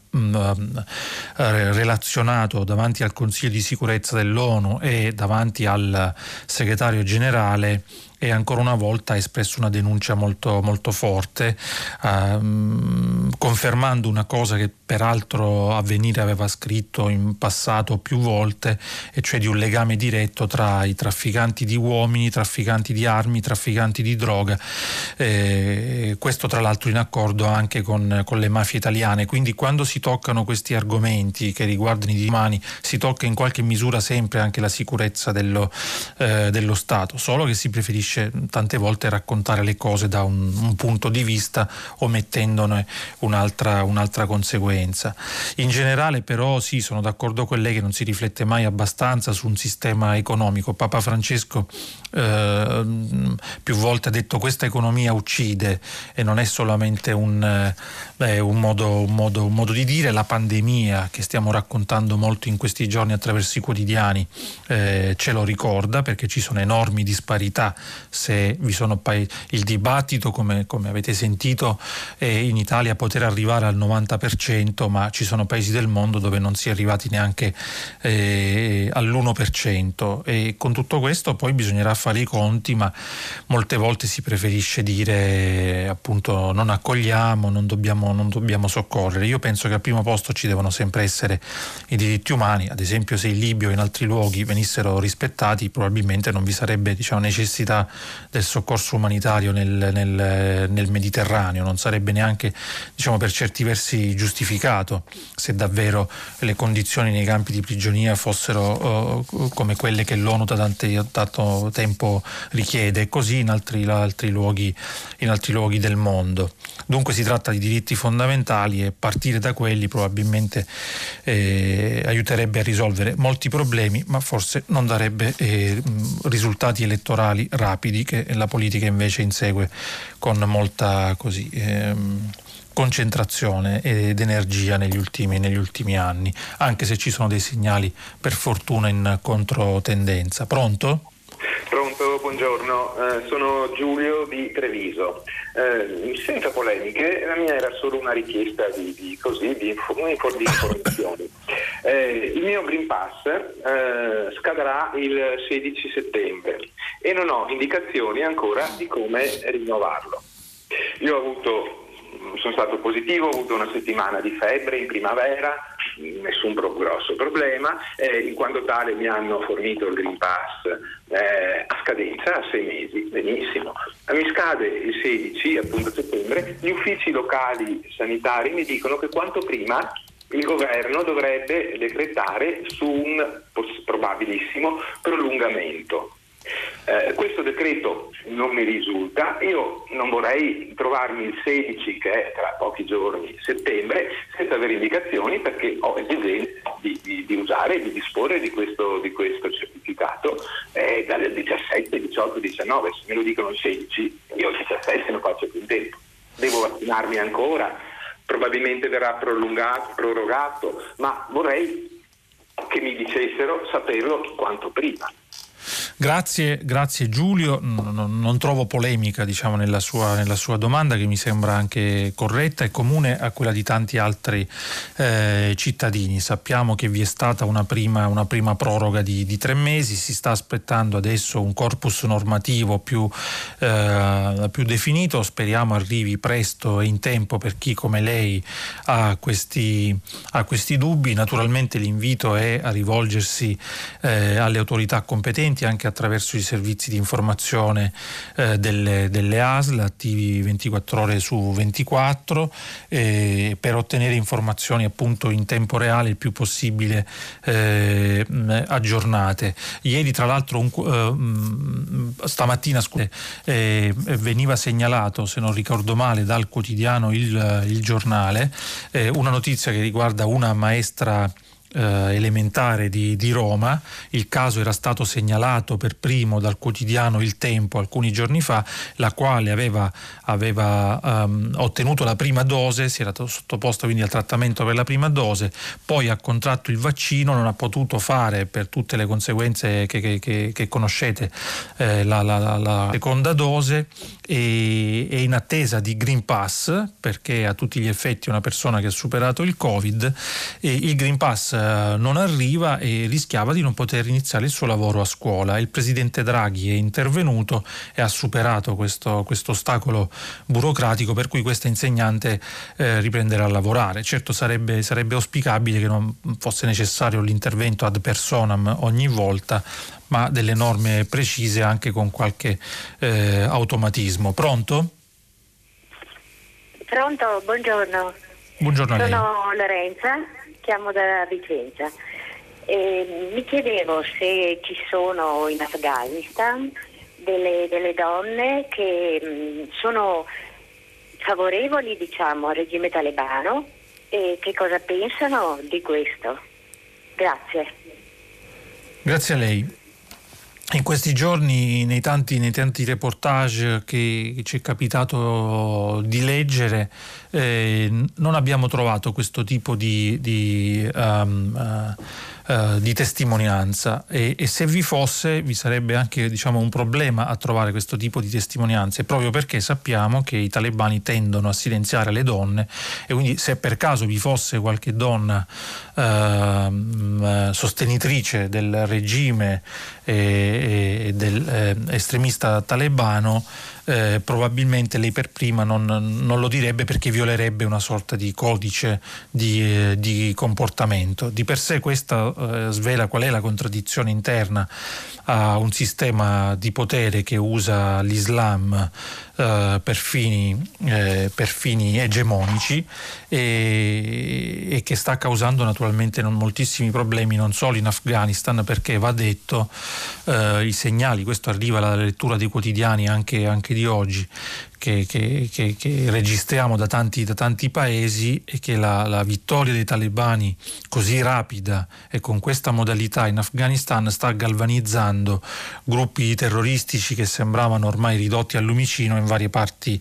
relazionato davanti al Consiglio di Sicurezza dell'ONU e davanti al segretario generale e ancora una volta ha espresso una denuncia molto, molto forte, confermando una cosa che peraltro Avvenire aveva scritto in passato più volte, e cioè di un legame diretto tra i trafficanti di uomini, trafficanti di armi, trafficanti di droga, questo tra l'altro in accordo anche con le mafie italiane. Quindi quando si toccano questi argomenti che riguardano i umani, si tocca in qualche misura sempre anche la sicurezza dello Stato, solo che si preferisce tante volte raccontare le cose da un punto di vista, omettendone un'altra conseguenza. In generale però sì, sono d'accordo con lei che non si riflette mai abbastanza su un sistema economico. Papa Francesco più volte ha detto: questa economia uccide, e non è solamente un modo di dire. La pandemia che stiamo raccontando molto in questi giorni attraverso i quotidiani ce lo ricorda, perché ci sono enormi disparità. Se vi sono il dibattito, come avete sentito, in Italia poter arrivare al 90%, ma ci sono paesi del mondo dove non si è arrivati neanche all'1%, e con tutto questo poi bisognerà fare i conti, ma molte volte si preferisce dire appunto non accogliamo, non dobbiamo soccorrere. Io penso che al primo posto ci devono sempre essere i diritti umani. Ad esempio, se in Libia o in altri luoghi venissero rispettati, probabilmente non vi sarebbe, diciamo, necessità del soccorso umanitario nel Mediterraneo, non sarebbe neanche, diciamo, per certi versi giustificato, se davvero le condizioni nei campi di prigionia fossero come quelle che l'ONU da tanto tempo richiede, così in altri luoghi del mondo. Dunque si tratta di diritti fondamentali, e partire da quelli probabilmente aiuterebbe a risolvere molti problemi, ma forse non darebbe risultati elettorali rapidi, che la politica invece insegue con molta concentrazione ed energia negli ultimi anni, anche se ci sono dei segnali per fortuna in controtendenza. Pronto? Pronto, buongiorno, sono Giulio di Treviso. Senza polemiche, la mia era solo una richiesta di informazioni. Il mio Green Pass scaderà il 16 settembre e non ho indicazioni ancora di come rinnovarlo. Sono stato positivo, ho avuto una settimana di febbre in primavera, nessun grosso problema, in quanto tale mi hanno fornito il Green Pass a scadenza, a 6 mesi, benissimo. Mi scade il 16 appunto settembre, gli uffici locali sanitari mi dicono che quanto prima il governo dovrebbe decretare su un probabilissimo prolungamento. Questo decreto non mi risulta, io non vorrei trovarmi il 16, che è tra pochi giorni, settembre, senza avere indicazioni, perché ho esigenza di usare e di disporre di questo certificato dalle 17, 18, 19, se me lo dicono il 16, io il 17 non faccio più in tempo, devo vaccinarmi ancora, probabilmente verrà prorogato, ma vorrei che mi dicessero, saperlo quanto prima. Grazie Giulio, non trovo polemica, diciamo, nella sua domanda, che mi sembra anche corretta e comune a quella di tanti altri cittadini. Sappiamo che vi è stata una prima proroga di 3 mesi, si sta aspettando adesso un corpus normativo più definito, speriamo arrivi presto e in tempo per chi come lei ha questi dubbi. Naturalmente l'invito è a rivolgersi alle autorità competenti, anche attraverso i servizi di informazione delle ASL attivi 24 ore su 24 per ottenere informazioni appunto in tempo reale, il più possibile aggiornate. Ieri tra l'altro stamattina veniva segnalato, se non ricordo male, dal quotidiano Il Giornale una notizia che riguarda una maestra elementare di Roma. Il caso era stato segnalato per primo dal quotidiano Il Tempo alcuni giorni fa, la quale aveva ottenuto la prima dose, si era sottoposta quindi al trattamento per la prima dose, poi ha contratto il vaccino, non ha potuto fare, per tutte le conseguenze che conoscete, la seconda dose, e in attesa di Green Pass, perché a tutti gli effetti una persona che ha superato il Covid, e il Green Pass non arriva e rischiava di non poter iniziare il suo lavoro a scuola. Il presidente Draghi è intervenuto e ha superato questo ostacolo burocratico, per cui questa insegnante riprenderà a lavorare. Certo sarebbe auspicabile che non fosse necessario l'intervento ad personam ogni volta, ma delle norme precise anche con qualche automatismo. Pronto? Pronto, buongiorno. Buongiorno a lei. Sono Lorenza, chiamo da Vicenza. Mi chiedevo se ci sono in Afghanistan delle donne che sono favorevoli, diciamo, al regime talebano, e che cosa pensano di questo. Grazie. Grazie a lei. In questi giorni, nei tanti reportage che ci è capitato di leggere, non abbiamo trovato questo tipo di testimonianza, e se vi fosse vi sarebbe anche, diciamo, un problema a trovare questo tipo di testimonianze, proprio perché sappiamo che i talebani tendono a silenziare le donne, e quindi se per caso vi fosse qualche donna sostenitrice del regime estremista talebano, probabilmente lei per prima non lo direbbe, perché violerebbe una sorta di codice di comportamento. Di per sé questa svela qual è la contraddizione interna a un sistema di potere che usa l'Islam per fini egemonici, e che sta causando naturalmente moltissimi problemi, non solo in Afghanistan, perché va detto, i segnali, questo arriva dalla lettura dei quotidiani anche di oggi, che registriamo da tanti paesi, e che la vittoria dei talebani così rapida e con questa modalità in Afghanistan sta galvanizzando gruppi terroristici che sembravano ormai ridotti al lumicino in varie parti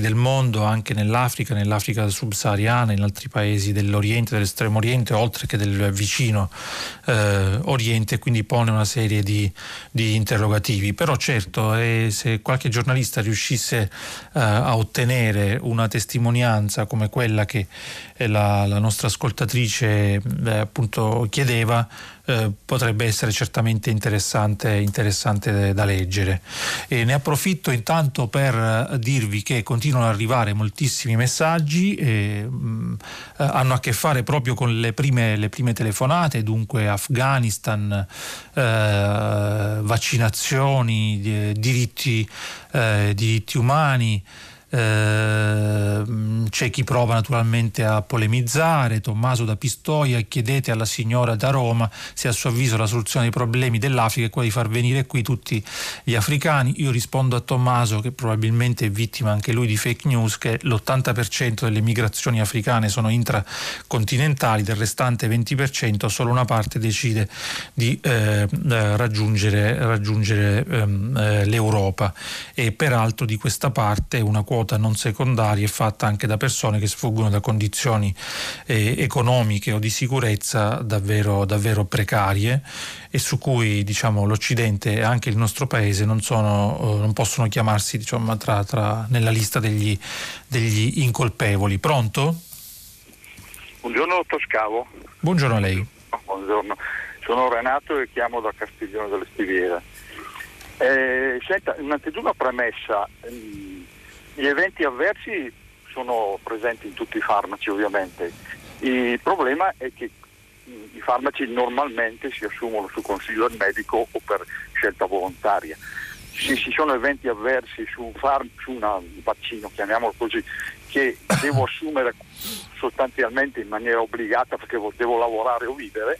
del mondo, anche nell'Africa subsahariana, in altri paesi dell'Oriente, dell'Estremo Oriente, oltre che del vicino Oriente, quindi pone una serie di interrogativi. Però certo, se qualche giornalista riuscisse a ottenere una testimonianza come quella che la nostra ascoltatrice appunto chiedeva, potrebbe essere certamente interessante da leggere. E ne approfitto intanto per dirvi che continuano ad arrivare moltissimi messaggi, hanno a che fare proprio con le prime telefonate, dunque Afghanistan, vaccinazioni, diritti umani. C'è chi prova naturalmente a polemizzare. Tommaso da Pistoia: chiedete alla signora da Roma se a suo avviso la soluzione ai problemi dell'Africa è quella di far venire qui tutti gli africani. Io rispondo a Tommaso, che probabilmente è vittima anche lui di fake news, che l'80% delle migrazioni africane sono intracontinentali, del restante 20% solo una parte decide di raggiungere l'Europa, e peraltro di questa parte una quota non secondaria è fatta anche da persone che sfuggono da condizioni economiche o di sicurezza davvero precarie, e su cui, diciamo, l'Occidente e anche il nostro paese non possono chiamarsi, diciamo, nella lista degli incolpevoli. Pronto? Buongiorno, dottor Scavo. Buongiorno a lei. Buongiorno, sono Renato e chiamo da Castiglione delle Stiviere. Senta, innanzitutto una premessa. Gli eventi avversi sono presenti in tutti i farmaci, ovviamente. Il problema è che i farmaci normalmente si assumono su consiglio del medico o per scelta volontaria. Se ci sono eventi avversi su un vaccino, chiamiamolo così, che devo assumere sostanzialmente in maniera obbligata perché devo lavorare o vivere,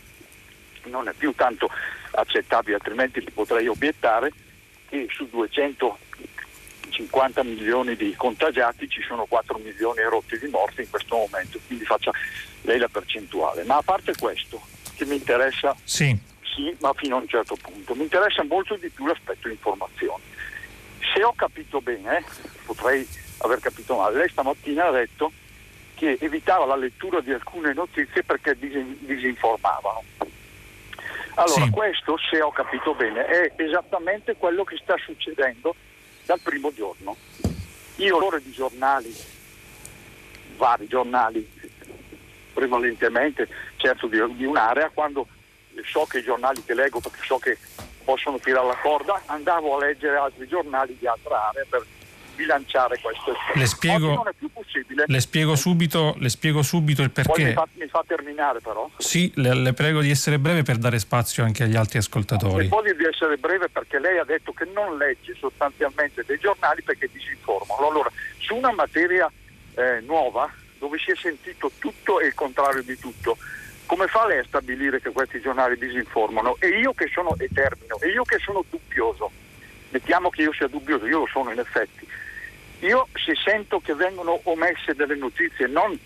non è più tanto accettabile, altrimenti li potrei obiettare che su 250 milioni di contagiati ci sono 4 milioni e rotti di morti in questo momento, quindi faccia lei la percentuale. Ma a parte questo, che mi interessa, sì, ma fino a un certo punto mi interessa molto di più l'aspetto informazione. Se ho capito bene, potrei aver capito male, lei stamattina ha detto che evitava la lettura di alcune notizie perché disinformavano. Allora questo, se ho capito bene, è esattamente quello che sta succedendo dal primo giorno. Io l'ora di giornali, vari giornali, prevalentemente, certo, di un'area, quando so che i giornali che leggo, perché so che possono tirare la corda, andavo a leggere altri giornali di altra area per bilanciare questo. Non è più possibile. Le spiego subito il perché. Poi mi fa terminare, però. Sì, le prego di essere breve per dare spazio anche agli altri ascoltatori. Le voglio di essere breve perché lei ha detto che non legge sostanzialmente dei giornali perché disinformano. Allora, su una materia nuova, dove si è sentito tutto e il contrario di tutto, come fa lei a stabilire che questi giornali disinformano? E io che sono dubbioso, mettiamo che io sia dubbioso, io lo sono in effetti, io se sento che vengono omesse delle notizie, non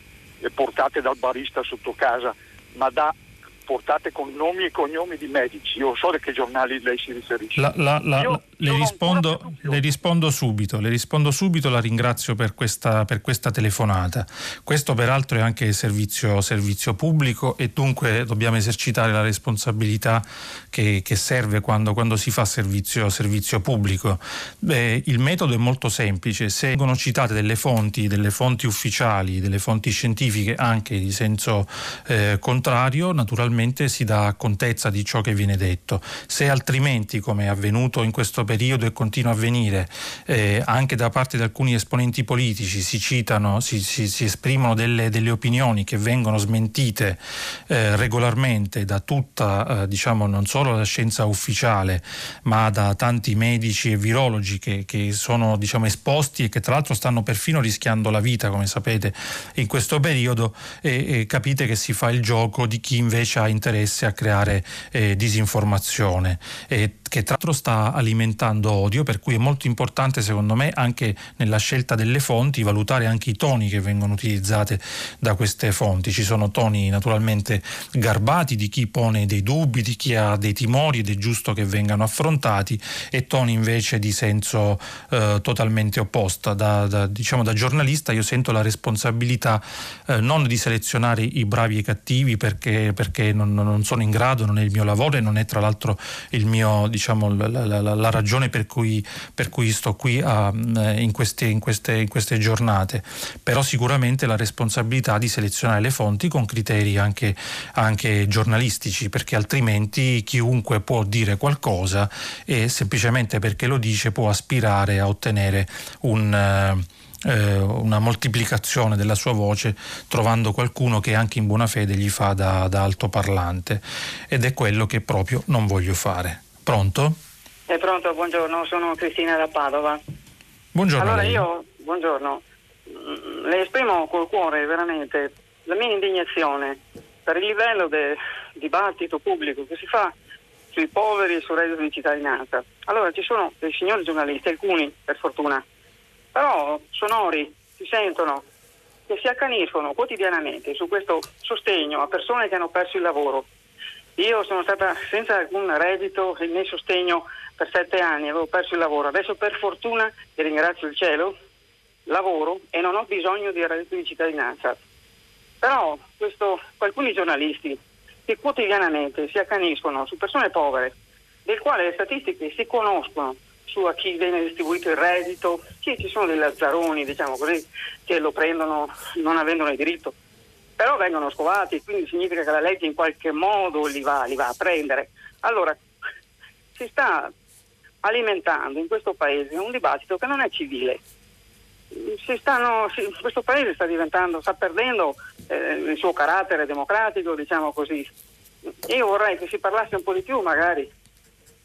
portate dal barista sotto casa, ma portate con nomi e cognomi di medici, io so che giornali lei si riferisce. Le rispondo subito, la ringrazio per questa telefonata. Questo peraltro è anche servizio pubblico e dunque dobbiamo esercitare la responsabilità che serve quando si fa servizio pubblico. Beh, il metodo è molto semplice: se vengono citate delle fonti ufficiali, delle fonti scientifiche anche di senso contrario, naturalmente si dà contezza di ciò che viene detto. Se altrimenti, come è avvenuto in questo periodo e continua a avvenire, anche da parte di alcuni esponenti politici si esprimono delle opinioni che vengono smentite regolarmente da tutta, non solo la scienza ufficiale, ma da tanti medici e virologi che sono esposti e che tra l'altro stanno perfino rischiando la vita, come sapete, in questo periodo, e capite che si fa il gioco di chi invece ha interesse a creare disinformazione, che tra l'altro sta alimentando odio, per cui è molto importante secondo me anche nella scelta delle fonti valutare anche i toni che vengono utilizzate da queste fonti. Ci sono toni naturalmente garbati di chi pone dei dubbi, di chi ha dei timori ed è giusto che vengano affrontati, e toni invece di senso totalmente opposto. Da giornalista io sento la responsabilità non di selezionare i bravi e i cattivi perché non sono in grado, non è il mio lavoro e non è tra l'altro il mio la ragione per cui sto qui in queste giornate, però sicuramente la responsabilità di selezionare le fonti con criteri anche giornalistici, perché altrimenti chiunque può dire qualcosa e semplicemente perché lo dice può aspirare a ottenere una moltiplicazione della sua voce, trovando qualcuno che anche in buona fede gli fa da altoparlante, ed è quello che proprio non voglio fare. Pronto? È pronto, buongiorno, sono Cristina da Padova. Buongiorno. Allora io, buongiorno, le esprimo col cuore veramente la mia indignazione per il livello del dibattito pubblico che si fa sui poveri e sul reddito di cittadinanza. Allora ci sono dei signori giornalisti, alcuni per fortuna, però sonori, si sentono, che si accaniscono quotidianamente su questo sostegno a persone che hanno perso il lavoro. Io sono stata senza alcun reddito né sostegno per 7 anni, avevo perso il lavoro. Adesso per fortuna, e ringrazio il cielo, lavoro e non ho bisogno di reddito di cittadinanza. Però alcuni giornalisti che quotidianamente si accaniscono su persone povere, del quale le statistiche si conoscono, su a chi viene distribuito il reddito, che ci sono dei lazzaroni, diciamo così, che lo prendono non avendone diritto, però vengono scovati, quindi significa che la legge in qualche modo li va a prendere. Allora si sta alimentando in questo paese un dibattito che non è civile. Questo paese sta perdendo il suo carattere democratico, diciamo così. Io vorrei che si parlasse un po' di più magari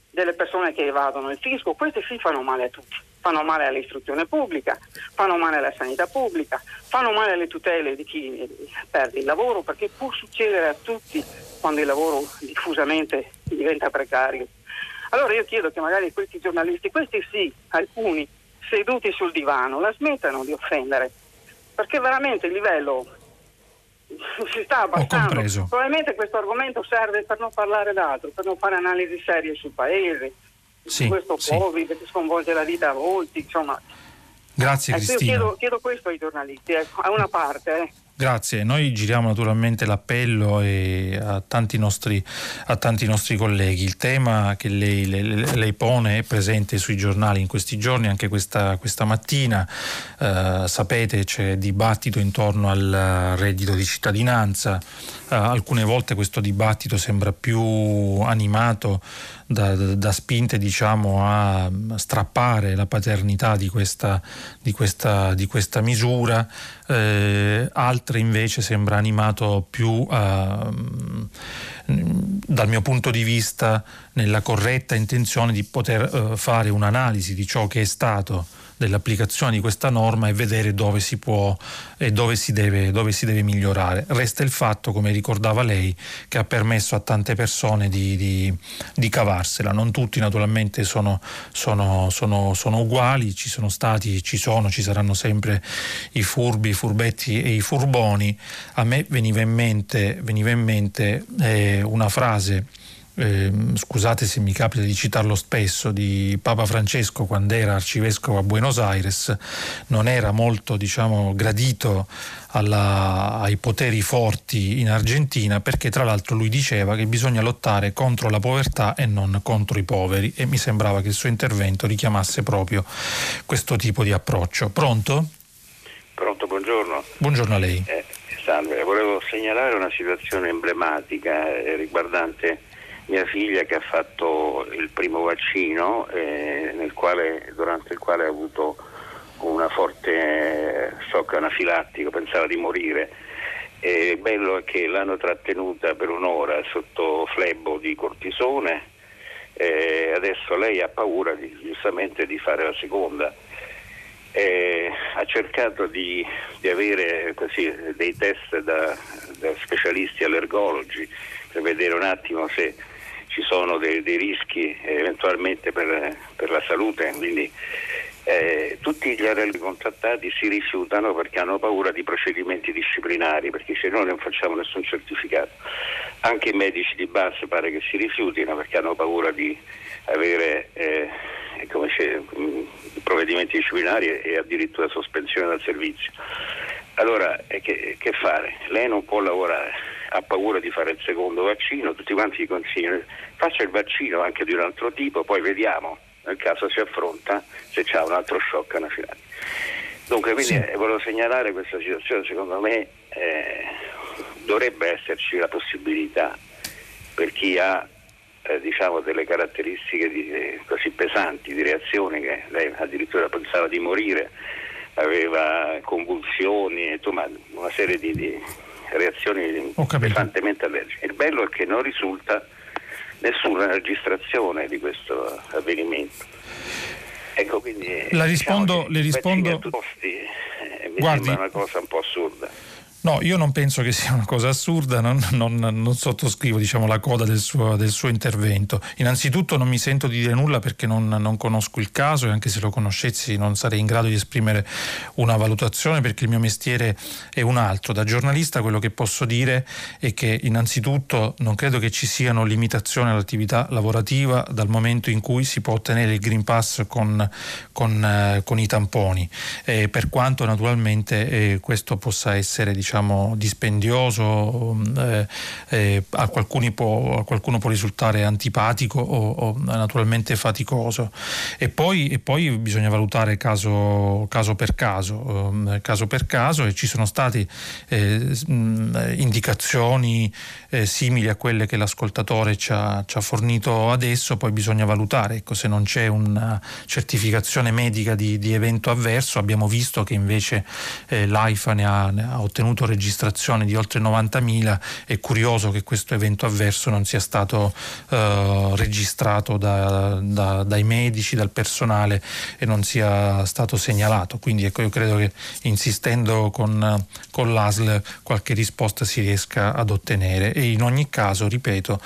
delle persone che evadono il fisco. Queste sì fanno male a tutti, fanno male all'istruzione pubblica, fanno male alla sanità pubblica, fanno male alle tutele di chi perde il lavoro, perché può succedere a tutti quando il lavoro diffusamente diventa precario. Allora io chiedo che magari questi giornalisti, questi sì, alcuni seduti sul divano, la smettano di offendere, perché veramente il livello si sta abbassando. Probabilmente questo argomento serve per non parlare d'altro, per non fare analisi serie sul paese, su questo Covid che sconvolge la vita a molti, insomma. Grazie Cristina. Io chiedo questo ai giornalisti, a una parte, Grazie, noi giriamo naturalmente l'appello a tanti nostri colleghi. Il tema che lei pone è presente sui giornali in questi giorni, anche questa mattina. Sapete, c'è dibattito intorno al reddito di cittadinanza. Alcune volte questo dibattito sembra più animato da spinte, diciamo, a strappare la paternità di questa misura. Altre invece sembra animato più dal mio punto di vista nella corretta intenzione di poter fare un'analisi di ciò che è stato dell'applicazione di questa norma e vedere dove si può e dove si deve migliorare. Resta il fatto, come ricordava lei, che ha permesso a tante persone di cavarsela. Non tutti naturalmente sono uguali, ci saranno sempre i furbi, i furbetti e i furboni. A me veniva in mente una frase, scusate se mi capita di citarlo spesso, di Papa Francesco quando era arcivescovo a Buenos Aires. Non era molto, diciamo, gradito ai poteri forti in Argentina, perché tra l'altro lui diceva che bisogna lottare contro la povertà e non contro i poveri, e mi sembrava che il suo intervento richiamasse proprio questo tipo di approccio. Pronto? Pronto, buongiorno. Buongiorno a lei. Salve, volevo segnalare una situazione emblematica riguardante mia figlia, che ha fatto il primo vaccino, durante il quale ha avuto una forte shock anafilattico, pensava di morire. Il bello è che l'hanno trattenuta per un'ora sotto flebo di cortisone, adesso lei ha paura giustamente di fare la seconda. Ha cercato di avere così dei test da specialisti allergologi per vedere un attimo se ci sono dei rischi eventualmente per la salute, quindi tutti gli allergici contattati si rifiutano perché hanno paura di procedimenti disciplinari, perché se noi non facciamo nessun certificato. Anche i medici di base pare che si rifiutino perché hanno paura di avere provvedimenti disciplinari e addirittura sospensione dal servizio. Allora che fare? Lei non può lavorare, ha paura di fare il secondo vaccino, tutti quanti gli consigliano: faccia il vaccino anche di un altro tipo, poi vediamo, nel caso si affronta se c'è un altro shock anafilattico. Dunque, quindi volevo segnalare questa situazione. Secondo me dovrebbe esserci la possibilità per chi ha delle caratteristiche così pesanti di reazione, che lei addirittura pensava di morire, aveva convulsioni, una serie di reazioni pesantemente allergiche. Il bello è che non risulta nessuna registrazione di questo avvenimento. Ecco, quindi le rispondo. Guardi, sembra una cosa un po' assurda. No, io non penso che sia una cosa assurda, non sottoscrivo, diciamo, la coda del suo intervento. Innanzitutto non mi sento di dire nulla perché non conosco il caso, e anche se lo conoscessi non sarei in grado di esprimere una valutazione, perché il mio mestiere è un altro. Da giornalista quello che posso dire è che innanzitutto non credo che ci siano limitazioni all'attività lavorativa, dal momento in cui si può ottenere il Green Pass con i tamponi, per quanto naturalmente questo possa essere, diciamo, dispendioso, a qualcuno può risultare antipatico o naturalmente faticoso. E poi bisogna valutare caso per caso, e ci sono state indicazioni simili a quelle che l'ascoltatore ci ha fornito adesso. Poi bisogna valutare, ecco, se non c'è una certificazione medica di evento avverso. Abbiamo visto che invece l'AIFA ne ha ottenuto registrazione di oltre 90.000. È curioso che questo evento avverso non sia stato registrato dai medici, dal personale, e non sia stato segnalato. Quindi ecco, io credo che insistendo con l'ASL qualche risposta si riesca ad ottenere, e in ogni caso, ripeto,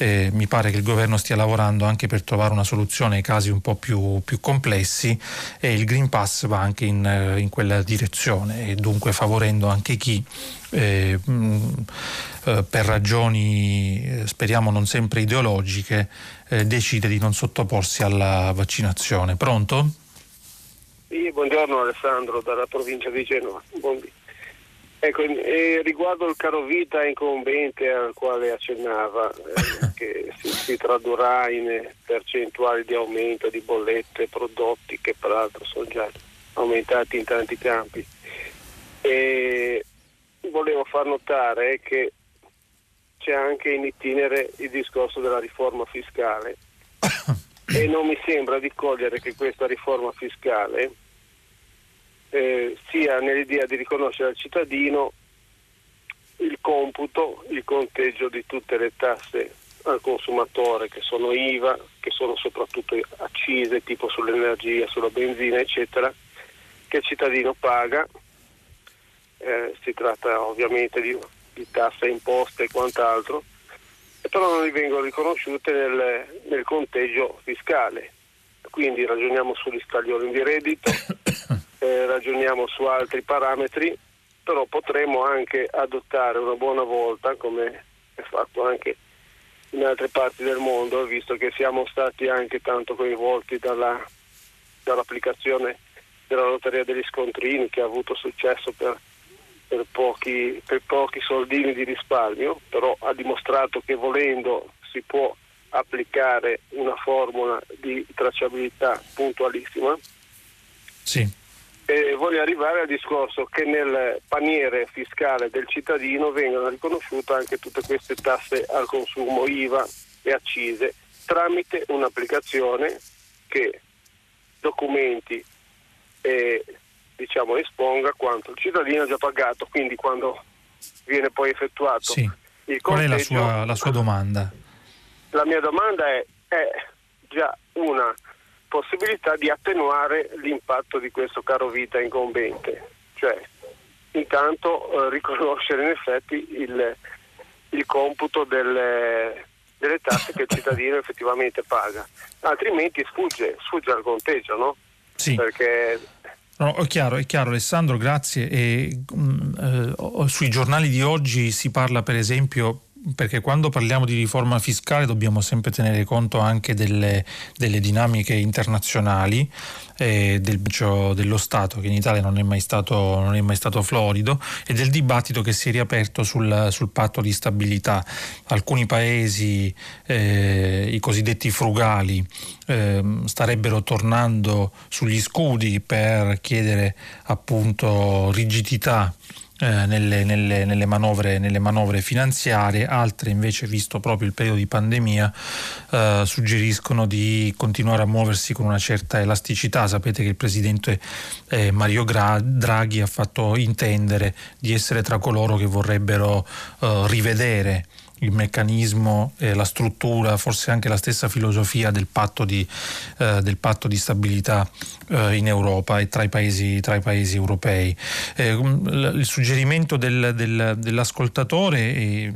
mi pare che il governo stia lavorando anche per trovare una soluzione ai casi un po' più complessi, e il Green Pass va anche in quella direzione, e dunque favorendo anche chi per ragioni, speriamo non sempre ideologiche, decide di non sottoporsi alla vaccinazione. Pronto? Sì, buongiorno, Alessandro dalla provincia di Genova. Ecco, riguardo il carovita incombente al quale accennava, che si tradurrà in percentuali di aumento di bollette, prodotti che peraltro sono già aumentati in tanti campi, e volevo far notare che c'è anche in itinere il discorso della riforma fiscale e non mi sembra di cogliere che questa riforma fiscale sia nell'idea di riconoscere al cittadino il computo, il conteggio di tutte le tasse al consumatore, che sono IVA, che sono soprattutto accise tipo sull'energia, sulla benzina eccetera, che il cittadino paga. Si tratta ovviamente di tasse, imposte e quant'altro, però non vengono riconosciute nel conteggio fiscale. Quindi ragioniamo sugli scaglioni di reddito, ragioniamo su altri parametri, però potremmo anche adottare una buona volta, come è fatto anche in altre parti del mondo, visto che siamo stati anche tanto coinvolti dall'applicazione della lotteria degli scontrini, che ha avuto successo per pochi soldini di risparmio, però ha dimostrato che volendo si può applicare una formula di tracciabilità puntualissima. Sì. E voglio arrivare al discorso che nel paniere fiscale del cittadino vengano riconosciute anche tutte queste tasse al consumo, IVA e accise, tramite un'applicazione che documenti e esponga quanto il cittadino ha già pagato. Quindi quando viene poi effettuato il conteggio, qual è la sua domanda? La mia domanda è già una possibilità di attenuare l'impatto di questo carovita incombente, cioè intanto riconoscere in effetti il computo delle tasse che il cittadino effettivamente paga, altrimenti sfugge al conteggio, no? Sì. Perché no, è chiaro Alessandro, grazie. Sui giornali di oggi si parla, per esempio, perché quando parliamo di riforma fiscale dobbiamo sempre tenere conto anche delle dinamiche internazionali, dello Stato, che in Italia non è mai stato florido, e del dibattito che si è riaperto sul patto di stabilità. Alcuni paesi, i cosiddetti frugali, starebbero tornando sugli scudi per chiedere appunto rigidità nelle manovre finanziarie. Altre invece, visto proprio il periodo di pandemia, suggeriscono di continuare a muoversi con una certa elasticità. Sapete che il presidente Mario Draghi ha fatto intendere di essere tra coloro che vorrebbero rivedere il meccanismo, la struttura, forse anche la stessa filosofia del patto di stabilità in Europa e tra i paesi europei. Il suggerimento dell'ascoltatore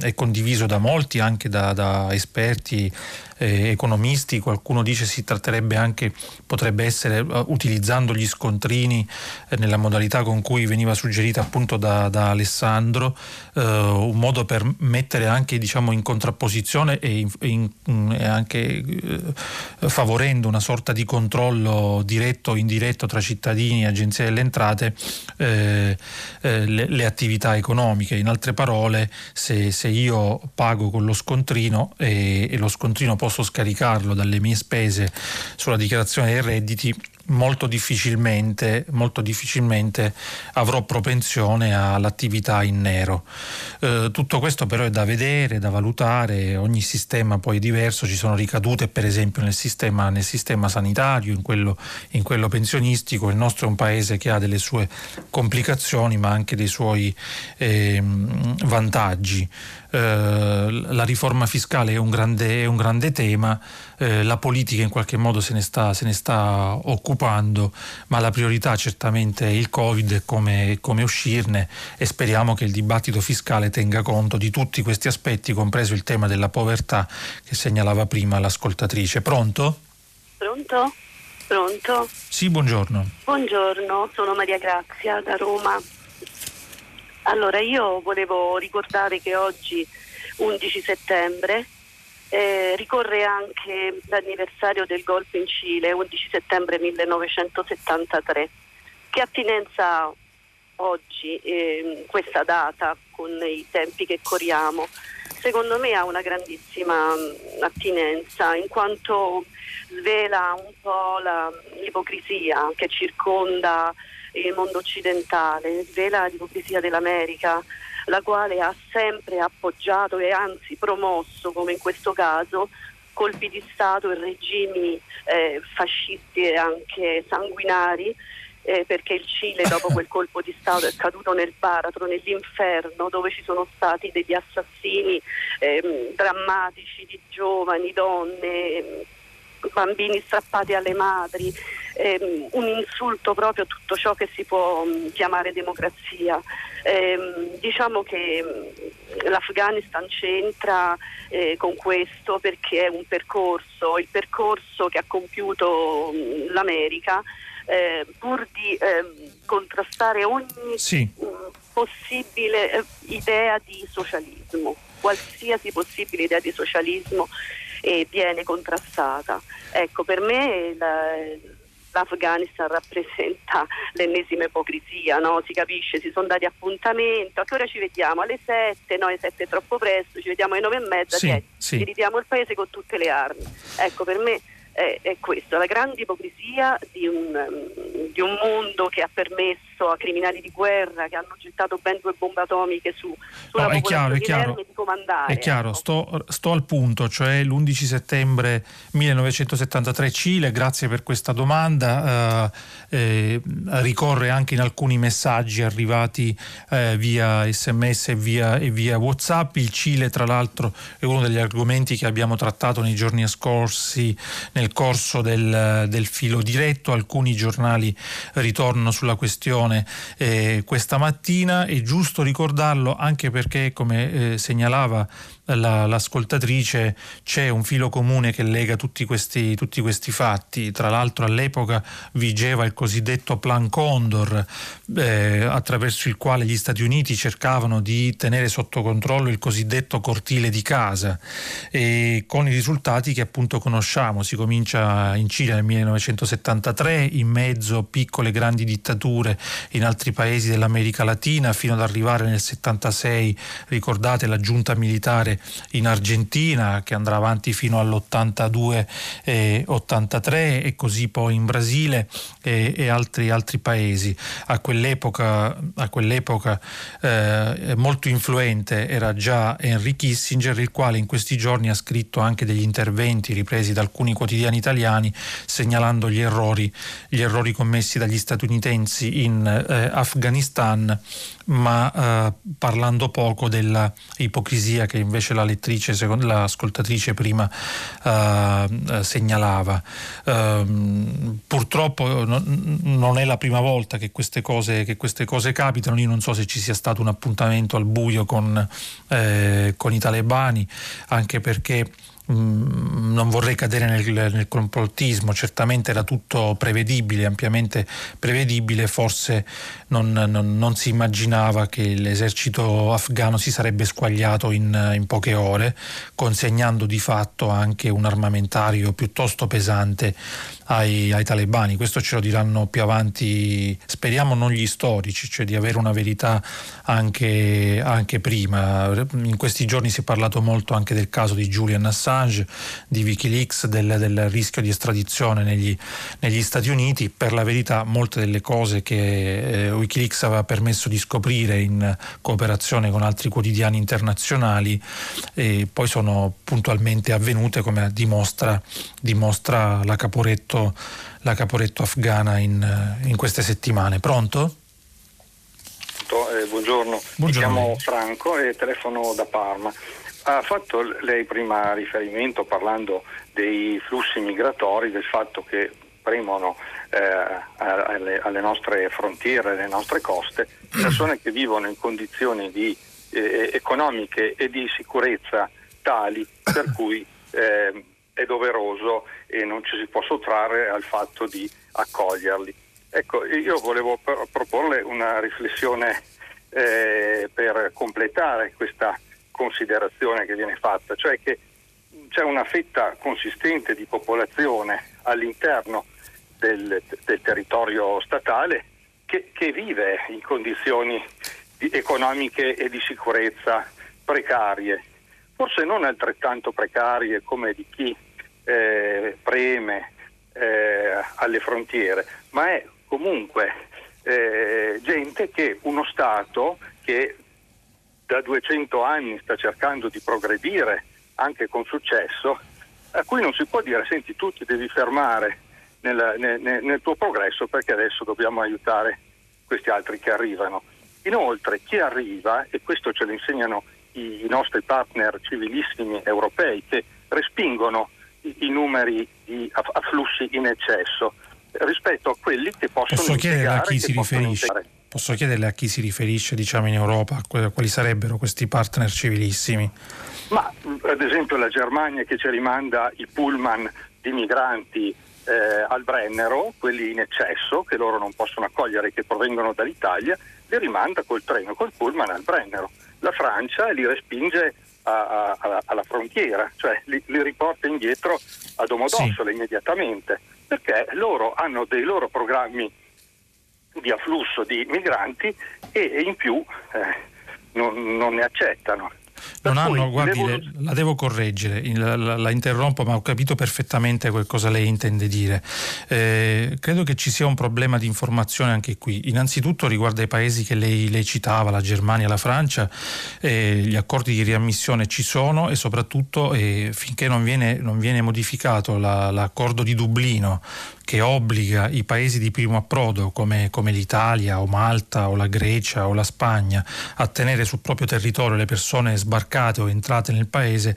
è condiviso da molti, anche da esperti, economisti. Qualcuno dice si tratterebbe anche, potrebbe essere, utilizzando gli scontrini nella modalità con cui veniva suggerita appunto da Alessandro, un modo per mettere anche in contrapposizione e anche favorendo una sorta di controllo diretto o indiretto tra cittadini e agenzie delle entrate le attività economiche. In altre parole, se io pago con lo scontrino e lo scontrino posso scaricarlo dalle mie spese sulla dichiarazione dei redditi, molto difficilmente avrò propensione all'attività in nero. Tutto questo però è da vedere, da valutare. Ogni sistema poi è diverso, ci sono ricadute per esempio nel sistema sanitario, in quello pensionistico. Il nostro è un paese che ha delle sue complicazioni ma anche dei suoi vantaggi. La riforma fiscale è un grande tema, la politica in qualche modo se ne sta occupando, ma la priorità certamente è il Covid e come uscirne, e speriamo che il dibattito fiscale tenga conto di tutti questi aspetti, compreso il tema della povertà che segnalava prima l'ascoltatrice. Pronto? Pronto? Pronto? Sì, buongiorno. Buongiorno, sono Maria Grazia da Roma. Allora, io volevo ricordare che oggi, 11 settembre, ricorre anche l'anniversario del golpe in Cile, 11 settembre 1973. Che attinenza ha oggi questa data con i tempi che corriamo, secondo me ha una grandissima attinenza, in quanto svela un po' l'ipocrisia che circonda il mondo occidentale, svela l'ipocrisia dell'America, la quale ha sempre appoggiato e anzi promosso, come in questo caso, colpi di Stato e regimi fascisti e anche sanguinari, perché il Cile dopo quel colpo di Stato è caduto nel baratro, nell'inferno, dove ci sono stati degli assassini drammatici di giovani, donne, bambini strappati alle madri, un insulto proprio a tutto ciò che si può chiamare democrazia. Diciamo che l'Afghanistan c'entra con questo, perché è un percorso, il percorso che ha compiuto l'America pur di contrastare ogni possibile idea di socialismo, qualsiasi possibile idea di socialismo viene contrastata. Ecco, per me l'Afghanistan rappresenta l'ennesima ipocrisia, no? Si capisce, si sono dati appuntamento, a che ora ci vediamo? Alle 7, no, alle 7 è troppo presto, ci vediamo alle 9:30, dividiamo il paese con tutte le armi. Ecco, per me è questo, la grande ipocrisia di un mondo che ha permesso a criminali di guerra, che hanno gettato ben 2 bombe atomiche sulla popolazione di Merme, di comandare. È chiaro, sto al punto, cioè l'11 settembre 1973 Cile, grazie per questa domanda, ricorre anche in alcuni messaggi arrivati via sms e via WhatsApp. Il Cile, tra l'altro, è uno degli argomenti che abbiamo trattato nei giorni scorsi nel corso del filo diretto. Alcuni giornali ritornano sulla questione questa mattina. È giusto ricordarlo anche perché, come segnalava l'ascoltatrice, c'è un filo comune che lega tutti questi fatti. Tra l'altro, all'epoca vigeva il cosiddetto Plan Condor, attraverso il quale gli Stati Uniti cercavano di tenere sotto controllo il cosiddetto cortile di casa, e con i risultati che appunto conosciamo. Si comincia in Cile nel 1973, in mezzo piccole grandi dittature in altri paesi dell'America Latina, fino ad arrivare nel 76, ricordate, la giunta militare in Argentina, che andrà avanti fino all'82 83, e così poi in Brasile e altri paesi. A quell'epoca molto influente era già Henry Kissinger, il quale in questi giorni ha scritto anche degli interventi ripresi da alcuni quotidiani italiani, segnalando gli errori commessi dagli statunitensi in Afghanistan, ma parlando poco della ipocrisia che invece la lettrice, secondo l'ascoltatrice prima, segnalava. Purtroppo non è la prima volta che queste cose capitano. Io non so se ci sia stato un appuntamento al buio con i talebani, anche perché non vorrei cadere nel complottismo. Certamente era tutto prevedibile, ampiamente prevedibile. Forse non si immaginava che l'esercito afghano si sarebbe squagliato in poche ore, consegnando di fatto anche un armamentario piuttosto pesante ai talebani. Questo ce lo diranno più avanti, speriamo non gli storici, cioè di avere una verità anche prima. In questi giorni si è parlato molto anche del caso di Julian Assange, di Wikileaks, del rischio di estradizione negli Stati Uniti. Per la verità, molte delle cose che Wikileaks aveva permesso di scoprire in cooperazione con altri quotidiani internazionali poi sono puntualmente avvenute, come dimostra la Caporetto afghana in queste settimane. Pronto? Buongiorno. Mi chiamo Franco e telefono da Parma. Ha fatto lei prima riferimento, parlando dei flussi migratori, del fatto che premono alle nostre frontiere, alle nostre coste, persone che vivono in condizioni economiche e di sicurezza tali per cui è doveroso e non ci si può sottrarre al fatto di accoglierli. Ecco, io volevo proporle una riflessione per completare questa considerazione che viene fatta, cioè che c'è una fetta consistente di popolazione all'interno del territorio statale che vive in condizioni economiche e di sicurezza precarie, forse non altrettanto precarie come di chi preme alle frontiere, ma è comunque gente che uno Stato che da 200 anni sta cercando di progredire anche con successo, a cui non si può dire: senti, tu ti devi fermare nel tuo progresso perché adesso dobbiamo aiutare questi altri che arrivano. Inoltre chi arriva, e questo ce lo insegnano i nostri partner civilissimi europei che respingono i numeri di afflussi in eccesso rispetto a quelli che possono Posso chiederle a chi si riferisce, diciamo, in Europa, quali sarebbero questi partner civilissimi? Ma ad esempio la Germania, che ci rimanda i pullman di migranti al Brennero, quelli in eccesso che loro non possono accogliere, che provengono dall'Italia, li rimanda col treno, col pullman al Brennero. La Francia li respinge alla frontiera, cioè li riporta indietro a Domodossola immediatamente, perché loro hanno dei loro programmi di afflusso di migranti e in più non ne accettano. Non hanno, guardi, la devo correggere, la interrompo, ma ho capito perfettamente cosa lei intende dire. Credo che ci sia un problema di informazione anche qui. Innanzitutto riguarda i paesi che lei citava, la Germania, la Francia, gli accordi di riammissione ci sono, e soprattutto finché non viene modificato l'accordo di Dublino, che obbliga i paesi di primo approdo come l'Italia o Malta o la Grecia o la Spagna a tenere sul proprio territorio le persone sbarcate o entrate nel paese,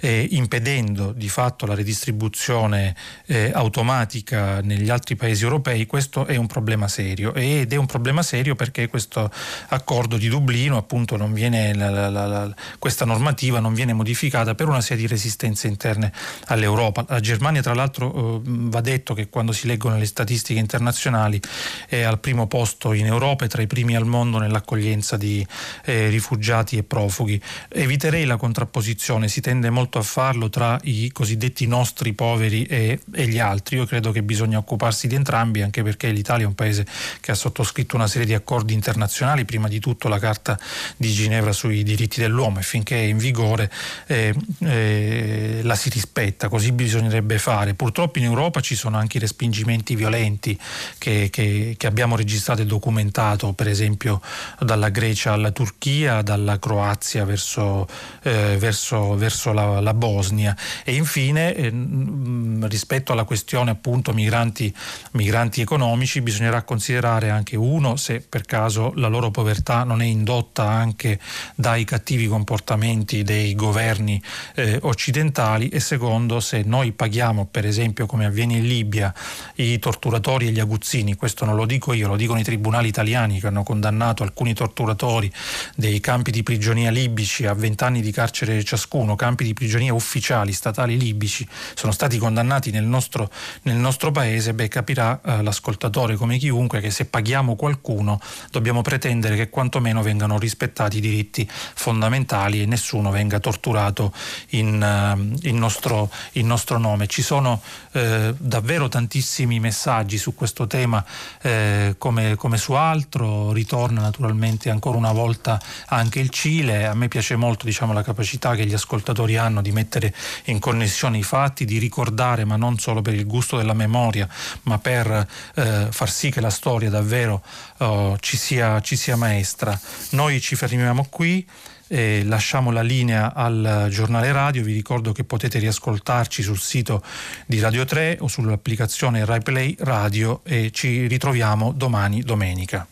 impedendo di fatto la redistribuzione automatica negli altri paesi europei. Questo è un problema serio, ed è un problema serio perché questo accordo di Dublino, appunto, non viene questa normativa non viene modificata per una serie di resistenze interne all'Europa. La Germania, tra l'altro, va detto che quando si leggono le statistiche internazionali è al primo posto in Europa e tra i primi al mondo nell'accoglienza di rifugiati e profughi. Eviterei la contrapposizione, si tende molto a farlo, tra i cosiddetti nostri poveri e gli altri. Io credo che bisogna occuparsi di entrambi, anche perché l'Italia è un paese che ha sottoscritto una serie di accordi internazionali, prima di tutto la Carta di Ginevra sui diritti dell'uomo, e finché è in vigore la si rispetta. Così bisognerebbe fare. Purtroppo in Europa ci sono anche i respingimenti violenti che abbiamo registrato e documentato, per esempio dalla Grecia alla Turchia, dalla Croazia verso la Bosnia. E infine, rispetto alla questione, appunto, migranti economici, bisognerà considerare anche, uno, se per caso la loro povertà non è indotta anche dai cattivi comportamenti dei governi occidentali, e secondo, se noi paghiamo, per esempio come avviene in Libia, i torturatori e gli aguzzini. Questo non lo dico io, lo dicono i tribunali italiani, che hanno condannato alcuni torturatori dei campi di prigionia libici a 20 anni di carcere ciascuno. Campi di prigionia ufficiali statali libici sono stati condannati nel nostro paese. Capirà l'ascoltatore, come chiunque, che se paghiamo qualcuno dobbiamo pretendere che quantomeno vengano rispettati i diritti fondamentali e nessuno venga torturato in nostro nome. Ci sono davvero tantissimi messaggi su questo tema, come su altro. Ritorna naturalmente ancora una volta anche il Cile. A me piace molto, diciamo, la capacità che gli ascoltatori hanno di mettere in connessione i fatti, di ricordare, ma non solo per il gusto della memoria, ma per far sì che la storia davvero ci sia maestra. Noi ci fermiamo qui. Lasciamo la linea al giornale radio. Vi ricordo che potete riascoltarci sul sito di Radio 3 o sull'applicazione RAI Play Radio, e ci ritroviamo domani, domenica.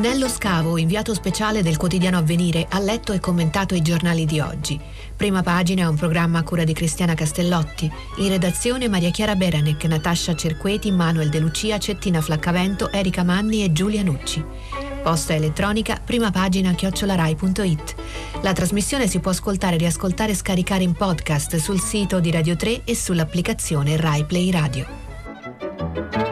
Nello Scavo, inviato speciale del quotidiano Avvenire, ha letto e commentato i giornali di oggi. Prima Pagina è un programma a cura di Cristiana Castellotti. In redazione Maria Chiara Beranec, Natascia Cerqueti, Manuel De Lucia, Cettina Flaccavento, Erika Manni e Giulia Nucci. Posta elettronica primapagina@rai.it. La trasmissione si può ascoltare, riascoltare e scaricare in podcast sul sito di Radio 3 e sull'applicazione RAI Play Radio.